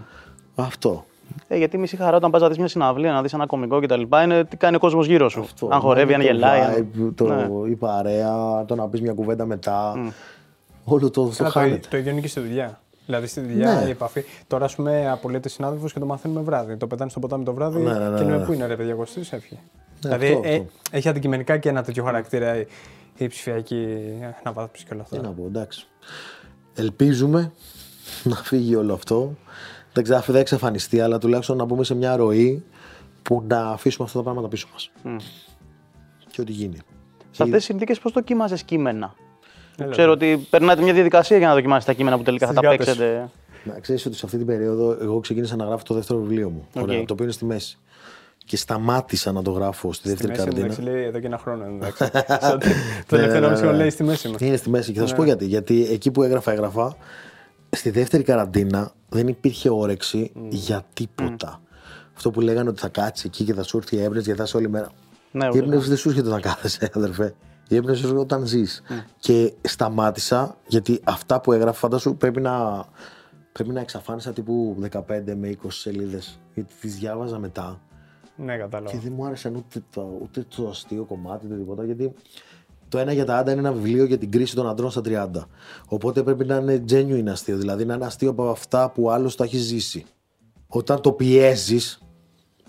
Αυτό. Ε, γιατί μισή χαρά όταν πας να δεις μια συναυλία, να δεις ένα κωμικό κτλ. Είναι τι κάνει ο κόσμος γύρω σου. Αυτό. Αν χορεύει, αν γελάει. Vibe, το, ναι. Η παρέα, το να πεις μια κουβέντα μετά. Mm. Όλο το, το χάνεται. Το, το ίδιο είναι και στη δουλειά. Δηλαδή στη δουλειά, ναι. Η επαφή. Τώρα, ας πούμε, απολύεται συνάδελφος και το μαθαίνουμε βράδυ. Το πετάνε στο ποτάμι το βράδυ, ναι, ναι, ναι, και λέμε ναι. Πού είναι ρε παιδιά, Κωστής, έφυγε. Ναι, δηλαδή αυτό, ε, αυτό. Έχει αντικειμενικά και ένα τέτοιο χαρακτήρα η, η ψηφιακή αναβάθμιση και όλα αυτά. Τι να πω, εντάξει. Ελπίζουμε να φύγει όλο αυτό. Δεν ξέρω, δεν εξαφανιστεί, αλλά τουλάχιστον να μπούμε σε μια ροή που να αφήσουμε αυτά τα πράγματα πίσω μας. Mm. Και ό,τι γίνει. Σε αυτές τις συνθήκες, πώς δοκίμαζες κείμενα? Έλα. Ξέρω ότι περνάτε μια διαδικασία για να δοκιμάσετε τα κείμενα που τελικά θα τα παίξετε. Να ξέρεις ότι σε αυτή την περίοδο εγώ ξεκίνησα να γράφω το δεύτερο βιβλίο μου. Okay. Ωραία, το οποίο είναι στη μέση. Και σταμάτησα να το γράφω στη δεύτερη καραντίνα. Εντάξει, λέει εδώ και ένα χρόνο. Το δεύτερο βιβλίο λέει στη μέση μας. Είναι στη μέση και θα σου πω γιατί. Γιατί εκεί που έγραφα, έγραφα. Στη δεύτερη καραντίνα δεν υπήρχε όρεξη mm. για τίποτα. Mm. Αυτό που λέγανε ότι θα κάτσει εκεί και θα σου έρθει η έμπνευση γιατί θα είσαι όλη μέρα. Ναι, η έμπνευση δεν σου έρχεται όταν κάθεσαι, αδερφέ. Η έμπνευση σου έρχεται όταν ζεις. Mm. Και σταμάτησα γιατί αυτά που έγραφα, φαντάσου, πρέπει να, πρέπει να εξαφάνισα τύπου δεκαπέντε με είκοσι σελίδες. Γιατί τις διάβαζα μετά. Ναι, κατάλαβα. Και δεν μου άρεσαν ούτε το, ούτε το αστείο κομμάτι, ούτε τίποτα. Γιατί το ένα για τα άντα είναι ένα βιβλίο για την κρίση των αντρών στα τριάντα. Οπότε πρέπει να είναι genuine αστείο, δηλαδή να είναι αστείο από αυτά που άλλος το έχει ζήσει. Όταν το πιέζεις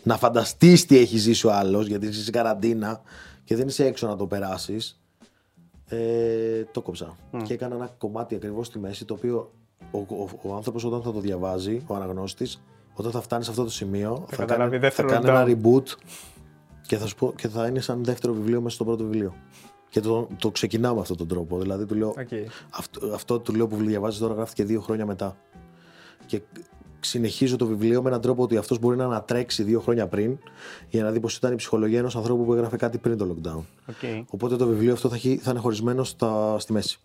να φανταστείς τι έχει ζήσει ο άλλος, γιατί είσαι σε καραντίνα και δεν είσαι έξω να το περάσεις, ε, το κόψα. Mm. Και έκανα ένα κομμάτι ακριβώς στη μέση, το οποίο ο, ο, ο άνθρωπος όταν θα το διαβάζει, ο αναγνώστης, όταν θα φτάνει σε αυτό το σημείο, θα, θα, κάνει, θα κάνει ένα reboot και θα, σου πω, και θα είναι σαν δεύτερο βιβλίο μέσα στο πρώτο βιβλίο. Και το, το ξεκινάω με αυτόν τον τρόπο. Δηλαδή, του λέω, okay. αυτό, αυτό του λέω που διαβάζεις τώρα γράφτηκε δύο χρόνια μετά. Και συνεχίζω το βιβλίο με έναν τρόπο ότι αυτός μπορεί να ανατρέξει δύο χρόνια πριν για να δει πως ήταν η ψυχολογία ενός ανθρώπου που έγραφε κάτι πριν το lockdown. Okay. Οπότε το βιβλίο αυτό θα, έχει, θα είναι χωρισμένο στα, στη μέση.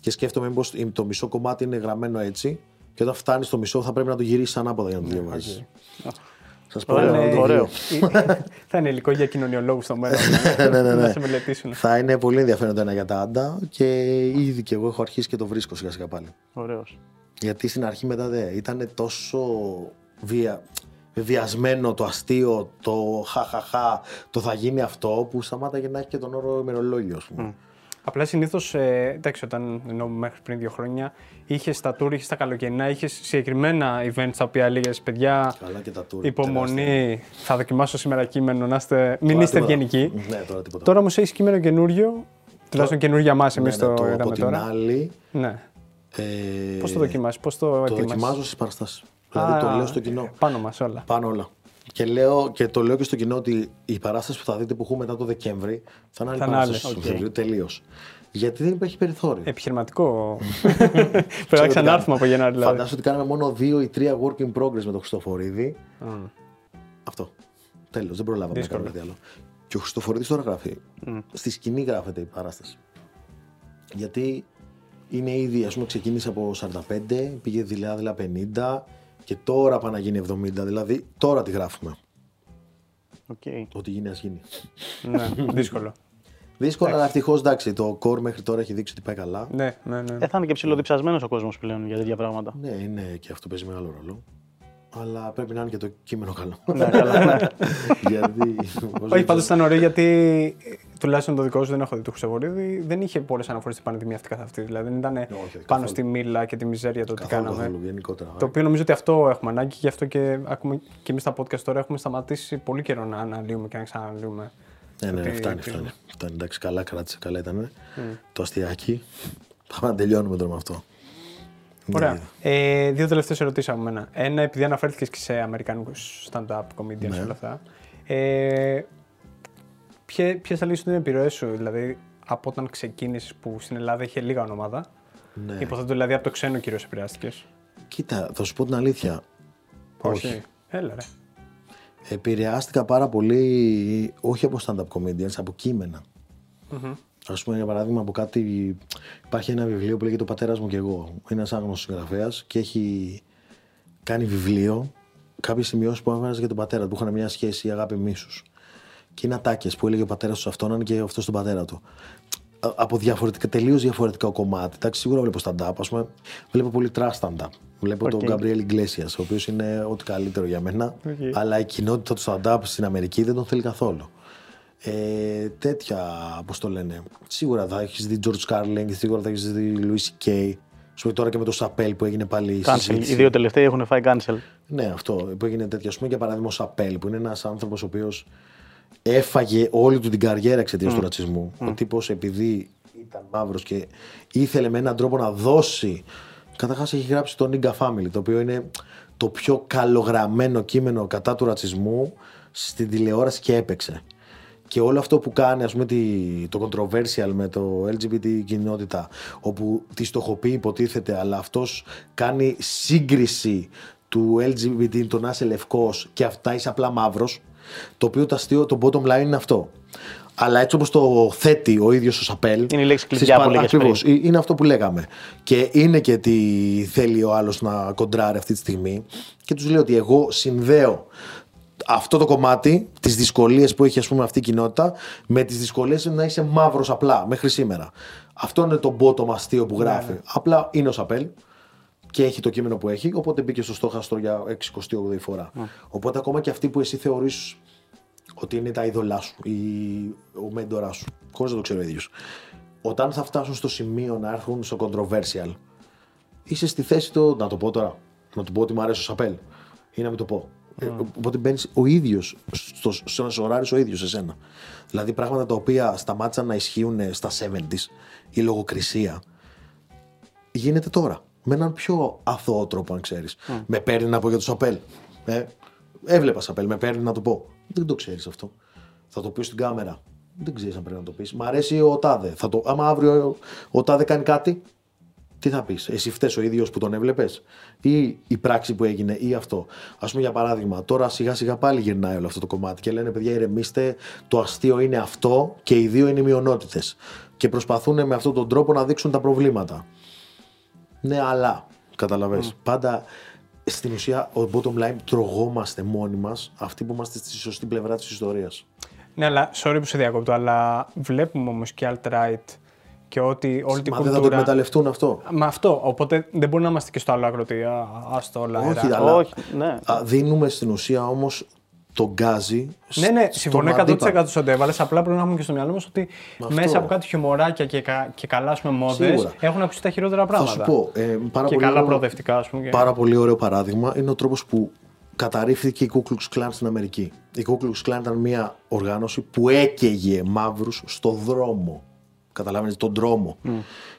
Και σκέφτομαι πως το μισό κομμάτι είναι γραμμένο έτσι, και όταν φτάνει στο μισό θα πρέπει να το γυρίσεις ανάποδα για να το διαβάζεις. Okay. Σας πω, είναι, ωραίο. Θα είναι υλικό για κοινωνιολόγους στο μέλλον. Ναι, ναι, ναι. Να σε μελετήσουν. Θα είναι πολύ ενδιαφέρον το ένα για τα άντα και ήδη και εγώ έχω αρχίσει και το βρίσκω σιγά σιγά πάλι. Ωραίος. Γιατί στην αρχή μετά δεν ήταν τόσο βια... βιασμένο το αστείο, το χαχαχά, το θα γίνει αυτό που σταμάταγε να έχει και τον όρο ημερολόγιο, ας πούμε. Mm. Απλά συνήθως, ε, εντάξει, όταν ενώ μέχρι πριν δύο χρόνια είχες τα tour, είχες τα καλοκαιρινά, είχες συγκεκριμένα events τα οποία έλεγες παιδιά. Καλά και τα tour. Υπομονή, τεράστια. Θα δοκιμάσω σήμερα κείμενο, να είστε, μην είστε ευγενικοί. Ναι, τώρα τίποτα. Τώρα όμως έχεις κείμενο καινούριο, τουλάχιστον καινούργια για μας, εμείς ναι, το είδαμε ναι, τώρα. Άλλη, ναι. ε, πώς το δοκιμάζεις, πώς το ετοιμάζεις? Το δοκιμάζω στις παραστάσεις. Δηλαδή το λέω στο κοινό. Πάνω μας όλα. Πάνω όλα. Και, λέω, και το λέω και στο κοινό ότι η παράσταση που θα δείτε που έχουμε μετά το Δεκέμβρη θα είναι άλλη παράσταση. Okay. Τελείως. Γιατί δεν υπάρχει περιθώριο. Επιχειρηματικό. Πρέπει να ξανάρθουμε από Γενάρη. Δηλαδή. Φαντάζομαι ότι κάναμε μόνο δύο ή τρία work in progress με τον Χριστοφορίδη. Mm. Αυτό. Τέλος. Δεν προλάβαμε να κάνουμε κάτι άλλο. Και ο Χριστοφορίδης τώρα γράφει. Mm. Στη σκηνή γράφεται η παράσταση. Γιατί είναι ήδη, ας πούμε, ξεκίνησε από σαράντα πέντε, πήγε δειλά-δειλά πενήντα. Και τώρα πάει να γίνει εβδομήντα, δηλαδή τώρα τη γράφουμε. Okay. Ό,τι γίνει, ας γίνει. Ναι, δύσκολο. Δύσκολο, αλλά ευτυχώς εντάξει, το core μέχρι τώρα έχει δείξει ότι πάει καλά. Ναι, ναι, ναι. Ε, θα είναι και ψιλοδιψασμένος ο κόσμος πλέον για τέτοια πράγματα. Ναι, ναι, και αυτό παίζει μεγάλο ρόλο. Αλλά πρέπει να είναι και το κείμενο καλό. Ναι, καλά, ναι. Γιατί, όχι, πάντως ήταν ωραίο γιατί τουλάχιστον το δικό σου δεν έχω δει του Χρυσοβορίδη. Δεν είχε πολλές αναφορές στην πανδημία αυτή καθ' αυτή. Δηλαδή δεν ήταν πάνω στη μήλα και τη μιζέρια το τι κάναμε. Καθόλου, γενικότερα. Το οποίο νομίζω ότι αυτό έχουμε ανάγκη, γι' αυτό και ακούμε και εμείς τα podcast τώρα. Έχουμε σταματήσει πολύ καιρό να αναλύουμε και να ξαναλύουμε. Ναι, ναι, φτάνει, φτάνει. Εντάξει, καλά κράτησε, καλά ήταν. Το αστιακή. Πάμε να τελειώνουμε τώρα με αυτό. Ωραία. Ε, δύο τελευταίες ερωτήσεις από μένα. Ένα, επειδή αναφέρθηκες και σε αμερικανούς stand-up comedians ναι. όλα αυτά. Ε, ποιες θα λύσουν την επιρροή σου, δηλαδή από όταν ξεκίνησες που στην Ελλάδα είχε λίγα ονομάδα. Ναι. Υποθέτω δηλαδή από το ξένο κυρίως επηρεάστηκες. Κοίτα, θα σου πω την αλήθεια. Όχι. όχι. Έλα ρε. Επηρεάστηκα πάρα πολύ, όχι από stand-up comedians, από κείμενα. Mm-hmm. Ας πούμε, για παράδειγμα, από κάτι. Υπάρχει ένα βιβλίο που λέγεται Ο πατέρας μου και εγώ. Είναι ένας άγνωστος συγγραφέας και έχει κάνει βιβλίο. Κάποιες σημειώσεις που έμεναν για τον πατέρα του, είχαν μια σχέση αγάπη μίσους. Και είναι ατάκες που έλεγε ο πατέρας του σε αυτόν και αυτό στον πατέρα του. από διαφορετικά, τελείως διαφορετικά κομμάτια. Εντάξει, σίγουρα βλέπω stand-up, ας πούμε. Βλέπω πολύ trash stand-up. Βλέπω okay. τον Gabriel Iglesias, ο οποίος είναι ό,τι καλύτερο για μένα. Okay. Αλλά η κοινότητα του stand-up στην Αμερική δεν τον θέλει καθόλου. Ε, τέτοια, όπως το λένε. Σίγουρα θα έχεις δει George Carlin, σίγουρα θα έχεις δει Louis σι κέι. Σου τώρα και με το Σαπέλ που έγινε πάλι. Κάνσελ. Οι δύο τελευταίοι έχουν φάει cancel. Ναι, αυτό που έγινε τέτοιο. Ας πούμε για παράδειγμα ο Σαπέλ, που είναι ένας άνθρωπος ο οποίος έφαγε όλη του την καριέρα εξαιτίας mm. του ρατσισμού. Mm. Ο τύπος, επειδή ήταν μαύρος και ήθελε με έναν τρόπο να δώσει. Καταρχάς έχει γράψει το Nigga Family, το οποίο είναι το πιο καλογραμμένο κείμενο κατά του ρατσισμού στην τηλεόραση και έπαιξε. Και όλο αυτό που κάνει, ας πούμε, το controversial με το ελ τζι μπι τι κοινότητα, όπου τη στοχοποιεί υποτίθεται, αλλά αυτός κάνει σύγκριση του ελ τζι μπι τι, το να είσαι λευκός και αυτά είσαι απλά μαύρος, το οποίο το αστείο, το bottom line είναι αυτό. Αλλά έτσι όπως το θέτει ο ίδιος ο Σαπέλ. Είναι η λέξη κλειδιά που λέγαμε. Ακριβώς. Είναι αυτό που λέγαμε. Και είναι και τι θέλει ο άλλος να κοντράρει αυτή τη στιγμή. Και τους λέω ότι εγώ συνδέω αυτό το κομμάτι, τις δυσκολίες που έχει, ας πούμε, αυτή η κοινότητα, με τις δυσκολίες να είσαι μαύρος απλά μέχρι σήμερα. Αυτό είναι το bottom αστείο που γράφει. Yeah. Απλά είναι ο Σαπέλ και έχει το κείμενο που έχει, οπότε μπήκε στο στόχαστρο για εξηκοστή όγδοη φορά. Yeah. Οπότε ακόμα και αυτοί που εσύ θεωρείς ότι είναι τα είδωλά σου ή ο μέντορας σου, χωρίς να το ξέρω ο ίδιος, όταν θα φτάσουν στο σημείο να έρθουν στο controversial, είσαι στη θέση του να το πω τώρα, να του πω ότι μου αρέσει ο Σαπέλ ή να μην το πω. Mm. Οπότε μπαίνεις ο ίδιος στο, σε ένα σωράρι ο ίδιος εσένα. Δηλαδή πράγματα τα οποία σταμάτησαν να ισχύουν στα εβδομήντα, η λογοκρισία γίνεται τώρα με έναν πιο αθώο τρόπο, αν ξέρεις. Mm. Με παίρνει να πω για το Σαπέλ. Ε, έβλεπα Σαπέλ, με παίρνει να το πω. Δεν το ξέρεις αυτό. Θα το πεις στην κάμερα. Δεν ξέρεις αν πρέπει να το πεις. Μ' αρέσει ο Τάδε. Θα το... Άμα αύριο ο Τάδε κάνει κάτι, τι θα πεις, εσύ φταίς ο ίδιος που τον έβλεπες, ή η πράξη που έγινε, ή αυτό. Ας πούμε για παράδειγμα, τώρα σιγά σιγά πάλι γυρνάει όλο αυτό το κομμάτι και λένε παιδιά ηρεμήστε, το αστείο είναι αυτό και οι δύο είναι οι μειονότητες. Και προσπαθούν με αυτόν τον τρόπο να δείξουν τα προβλήματα. Ναι, αλλά, καταλαβαίνεις, mm. πάντα στην ουσία, bottom line, τρογόμαστε μόνοι μας, αυτοί που είμαστε στη σωστή πλευρά της ιστορίας. Ναι, αλλά, sorry που σε διακόπτω, αλλά βλέπουμε όμως και alt-right. Και ότι όλη την μα κουλτούρα... δεν θα το εκμεταλλευτούν αυτό. Με αυτό. Οπότε δεν μπορεί να είμαστε και στο άλλο άκρο ότι ας το όλα. Όχι, αλλά όχι, ναι. Δίνουμε στην ουσία όμως τον γκάζι. Ναι, ναι, συμφωνώ εκατό τοις εκατό στον έβαλες. Απλά πρέπει να έχουμε και στο μυαλό μας ότι αυτό, μέσα από κάτι χιουμοράκια και, κα, και καλά μόδες έχουν ακουστεί τα χειρότερα πράγματα. Θα σου πω. Ε, πάρα και πολύ καλά προοδευτικά, ας πούμε. Και... πάρα πολύ ωραίο παράδειγμα είναι ο τρόπος που καταρρίφθηκε η Ku Klux Klan στην Αμερική. Η Ku Klux Klan ήταν μια οργάνωση που έκαιγε μαύρους στο δρόμο. Καταλάβαινε τον τρόμο. Mm.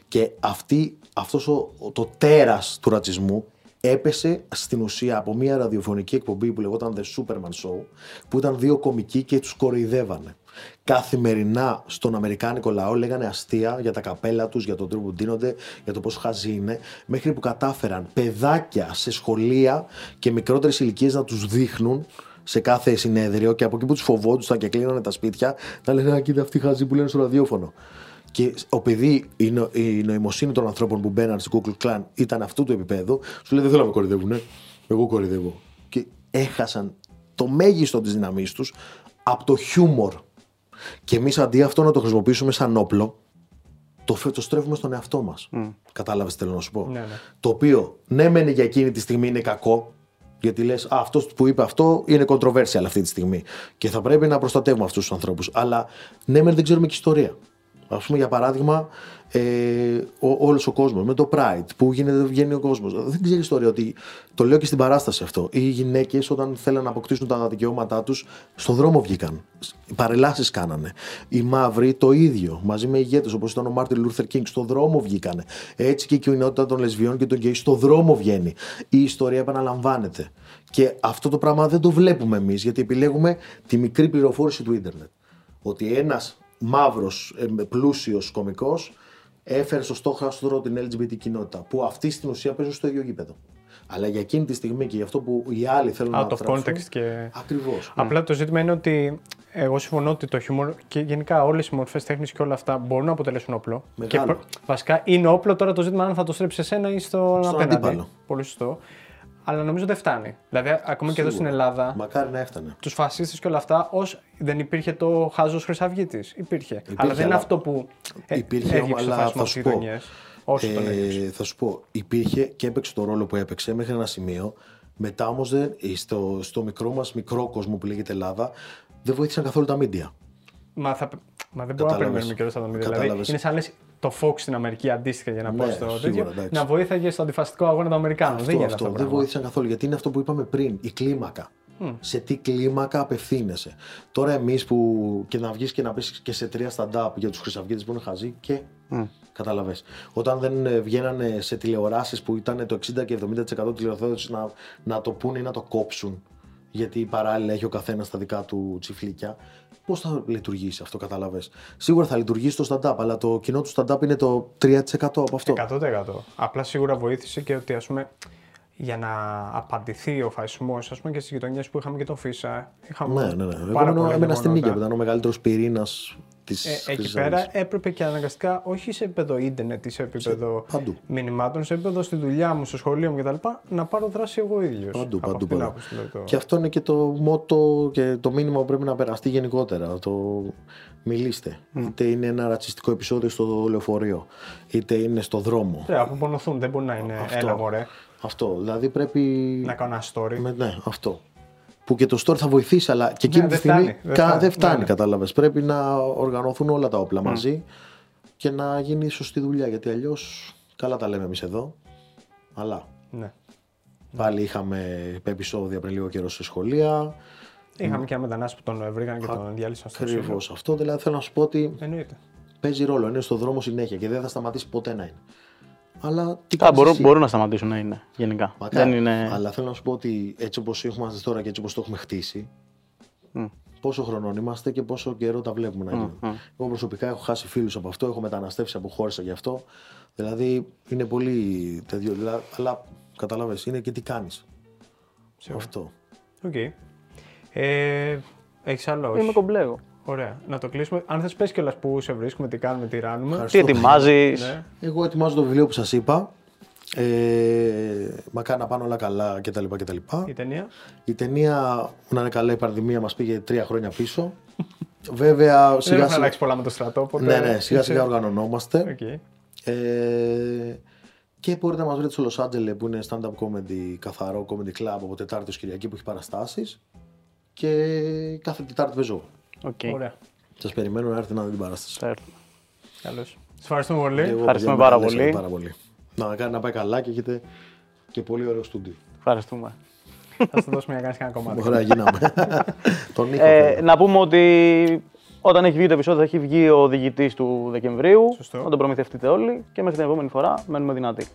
Και αυτή, αυτός ο, το τέρας του ρατσισμού έπεσε στην ουσία από μια ραδιοφωνική εκπομπή που λεγόταν The Superman Show, που ήταν δύο κομικοί και τους κοροϊδεύανε. Καθημερινά στον αμερικάνικο λαό λέγανε αστεία για τα καπέλα τους, για τον τρόπο που ντύνονται, για το πόσο χαζί είναι, μέχρι που κατάφεραν παιδάκια σε σχολεία και μικρότερες ηλικίες να τους δείχνουν σε κάθε συνέδριο και από εκεί που τους φοβόντουσαν και κλείνανε τα σπίτια, να λένε «Α, κοίτα αυτοί χαζοί που λένε στο ραδιόφωνο». Και επειδή η, νο, η νοημοσύνη των ανθρώπων που μπαίναν στην Ku Klux Klan ήταν αυτού του επίπεδου, σου λέει δεν θέλω να με κορυδεύουν, ναι. Εγώ κορυδεύω. Και έχασαν το μέγιστο της δύναμής τους από το χιούμορ. Και εμείς αντί αυτό να το χρησιμοποιήσουμε σαν όπλο, το, το στρέφουμε στον εαυτό μας. Mm. Κατάλαβες τι θέλω να σου πω. Ναι, ναι. Το οποίο ναι, μεν για εκείνη τη στιγμή είναι κακό, γιατί λες αυτός που είπε αυτό είναι controversial αυτή τη στιγμή. Και θα πρέπει να προστατεύουμε αυτούς τους ανθρώπους. Αλλά ναι, μεν δεν ξέρουμε και ιστορία. Ας πούμε για παράδειγμα ε, ο, όλος ο κόσμος με το Pride που γίνεται, βγαίνει ο κόσμος. Δεν ξέρει ιστορία ότι, το λέω και στην παράσταση αυτό, οι γυναίκες όταν θέλαν να αποκτήσουν τα δικαιώματά τους στον δρόμο βγήκαν, παρελάσεις κάνανε. Οι μαύροι το ίδιο, μαζί με ηγέτες όπως ήταν ο Martin Luther King, στον δρόμο βγήκανε. Έτσι και η κοινότητα των λεσβιών και των γκέι στον δρόμο βγαίνει. Η ιστορία επαναλαμβάνεται. Και αυτό το πράγμα δεν το βλέπουμε εμείς γιατί επιλέγουμε τη μικρή πληροφόρηση του ίντερνετ. Ότι ένας μαύρος, πλούσιος κωμικός έφερε στο στόχαστρο την ελ τζι μπι τι κοινότητα που αυτή στην ουσία παίζουν στο ίδιο γήπεδο. Αλλά για εκείνη τη στιγμή και για αυτό που οι άλλοι θέλουν να το τράψουν. Out of context και. Ακριβώς. Απλά το ζήτημα είναι ότι εγώ συμφωνώ ότι το χιούμορ και γενικά όλες οι μορφές τέχνης και όλα αυτά μπορούν να αποτελέσουν όπλο. Μεγάλο. Και βασικά είναι όπλο, τώρα το ζήτημα αν θα το στρέψει σε σένα ή στον απέναντι. Πολύ σωστό. αλλά νομίζω δεν φτάνει. Δηλαδή, ακόμα Σίγουρα. Και εδώ στην Ελλάδα. Μακάρι να έφτανε. Τους φασίστες και όλα αυτά, ως δεν υπήρχε το χάζος Χρυσαυγίτης. Υπήρχέ. Υπήρχε. Αλλά δεν είναι αυτό που. Ε, υπήρχε, αλλά θα σου πω. Όσο τον ε, θα σου πω, υπήρχε και έπαιξε το ρόλο που έπαιξε μέχρι ένα σημείο. Μετά όμως, στο, στο μικρό μας μικρό κόσμο που λέγεται Ελλάδα, δεν βοήθησαν καθόλου τα μίντια. Μα, θα, μα δεν μπορούμε να περιμένουμε καιρό στα μίντια. Δηλαδή, είναι σαν λες το Fox στην Αμερική αντίστοιχα για να ναι, πάω στο τέτοιο. Να βοήθαγε στο αντιφασιστικό αγώνα των Αμερικάνων. Δεν γίνεται αυτό. Δεν βοήθησαν καθόλου γιατί είναι αυτό που είπαμε πριν, η κλίμακα. Mm. Σε τι κλίμακα απευθύνεσαι. Τώρα εμείς που και να βγεις και να πεις και σε τρία stand-up για τους Χρυσαυγίτες που είναι χαζοί και. Mm. Καταλαβες. Όταν δεν βγαίνανε σε τηλεοράσεις που ήταν το εξήντα και εβδομήντα τοις εκατό τηλεοθέσεις να, να το πούνε ή να το κόψουν, γιατί παράλληλα έχει ο καθένας τα δικά του τσιφλίκια, πώς θα λειτουργήσει αυτό, καταλαβες. Σίγουρα θα λειτουργήσει το stand-up, αλλά το κοινό του stand-up είναι το τρία τοις εκατό από αυτό. εκατό τοις εκατό. Απλά σίγουρα βοήθησε και ότι ας πούμε. Για να απαντηθεί ο φασισμός, ας πούμε, και στις γειτονιές που είχαμε και τον Φίσα. Είχαμε ναι, ναι, ναι. Πάρα Εγώ έμενα στην Νίκαια που ήταν ο μεγαλύτερος πυρήνας της ε, εκεί πέρα έπρεπε και αναγκαστικά όχι σε επίπεδο ίντερνετ ή σε επίπεδο σε... μηνυμάτων, σε επίπεδο στη δουλειά μου, στο σχολείο μου κτλ. Να πάρω δράση εγώ ίδιος. Παντού, παντού. παντού. Άποψη, το... Και αυτό είναι και το μότο και το μήνυμα που πρέπει να περαστεί γενικότερα. Το μιλήστε. Mm. Είτε είναι ένα ρατσιστικό επεισόδιο στο λεωφορείο, είτε είναι στο δρόμο. Ναι, απομονωθούν, δεν μπορεί να είναι έλα μωρέ. Αυτό, δηλαδή πρέπει. Να κάνω ένα story. Με, ναι, αυτό. Που και το story θα βοηθήσει, αλλά και εκείνη ναι, τη στιγμή δεν φτάνει. Κα... φτάνει, δε φτάνει ναι. Κατάλαβες. Πρέπει να οργανωθούν όλα τα όπλα mm. μαζί και να γίνει σωστή δουλειά. Γιατί αλλιώς καλά τα λέμε εμείς εδώ. Αλλά. Ναι. Πάλι είχαμε επεισόδια πριν λίγο καιρό σε σχολεία. Είχαμε mm. και ένα μετανάστη που τον βρήκαν και Α, τον διάλυσαν στο σχολείο. Ακριβώς αυτό. Δηλαδή θέλω να σου πω ότι. Εννοείται. Παίζει ρόλο. Είναι στον δρόμο συνέχεια και δεν θα σταματήσει ποτέ να είναι. Αλλά τι Α, μπορούν, μπορούν να σταματήσουν να είναι γενικά. Μακά, δεν είναι... Αλλά θέλω να σου πω ότι έτσι όπως έχουμε τώρα και έτσι όπως το έχουμε χτίσει, mm. πόσο χρονών είμαστε και πόσο καιρό τα βλέπουμε να γίνουν. Mm, mm. Εγώ προσωπικά έχω χάσει φίλους από αυτό, έχω μεταναστεύσει από χώρες γι' αυτό. Δηλαδή είναι πολύ τέτοιο. Δηλαδή, αλλά καταλάβες, είναι και τι κάνεις. Σε αυτό. Οκ. Okay. Ε, έχεις άλλο όχι. Είμαι κομπλέγο. Ωραία, να το κλείσουμε. Αν θες πες κιόλας που σε βρίσκουμε, τι κάνουμε, τι ράνουμε. Τι ετοιμάζεις. Ναι. Εγώ ετοιμάζω το βιβλίο που σας είπα. Ε, μακάρι να πάνε όλα καλά κτλ. κτλ. Η ταινία. Η ταινία, να είναι καλά, η πανδημία μας πήγε τρία χρόνια πίσω. Βέβαια, σιγά, δεν θα αλλάξει πολλά με το στρατό. Ποτέ. Ναι, ναι, σιγά σιγά οργανωνόμαστε. Okay. Ε, και μπορείτε να μας βρείτε στο Los Angeles που είναι stand-up comedy, καθαρό comedy club από Τετάρτη ως Κυριακή που έχει παραστάσεις. Και κάθε Τετάρτη παίζω. Okay. Ωραία. Σας περιμένω να έρθει να δει την παράσταση. Θα έρθουμε. Καλώς. Σας ευχαριστούμε πολύ. Εγώ, ευχαριστούμε πάρα πολύ. πάρα πολύ. Να κάνει να πάει καλά και έχετε και πολύ ωραίο στούντιο. Ευχαριστούμε. Θα σας δώσουμε να κάνεις κανένα κομμάτι. Ωραία, γίναμε. Τον Νίκο, ε, να πούμε ότι όταν έχει βγει το επεισόδιο θα έχει βγει ο διηγητής του Δεκεμβρίου. Σωστό. Να τον προμηθευτείτε όλοι και μέχρι την επόμενη φορά μένουμε δυνατοί.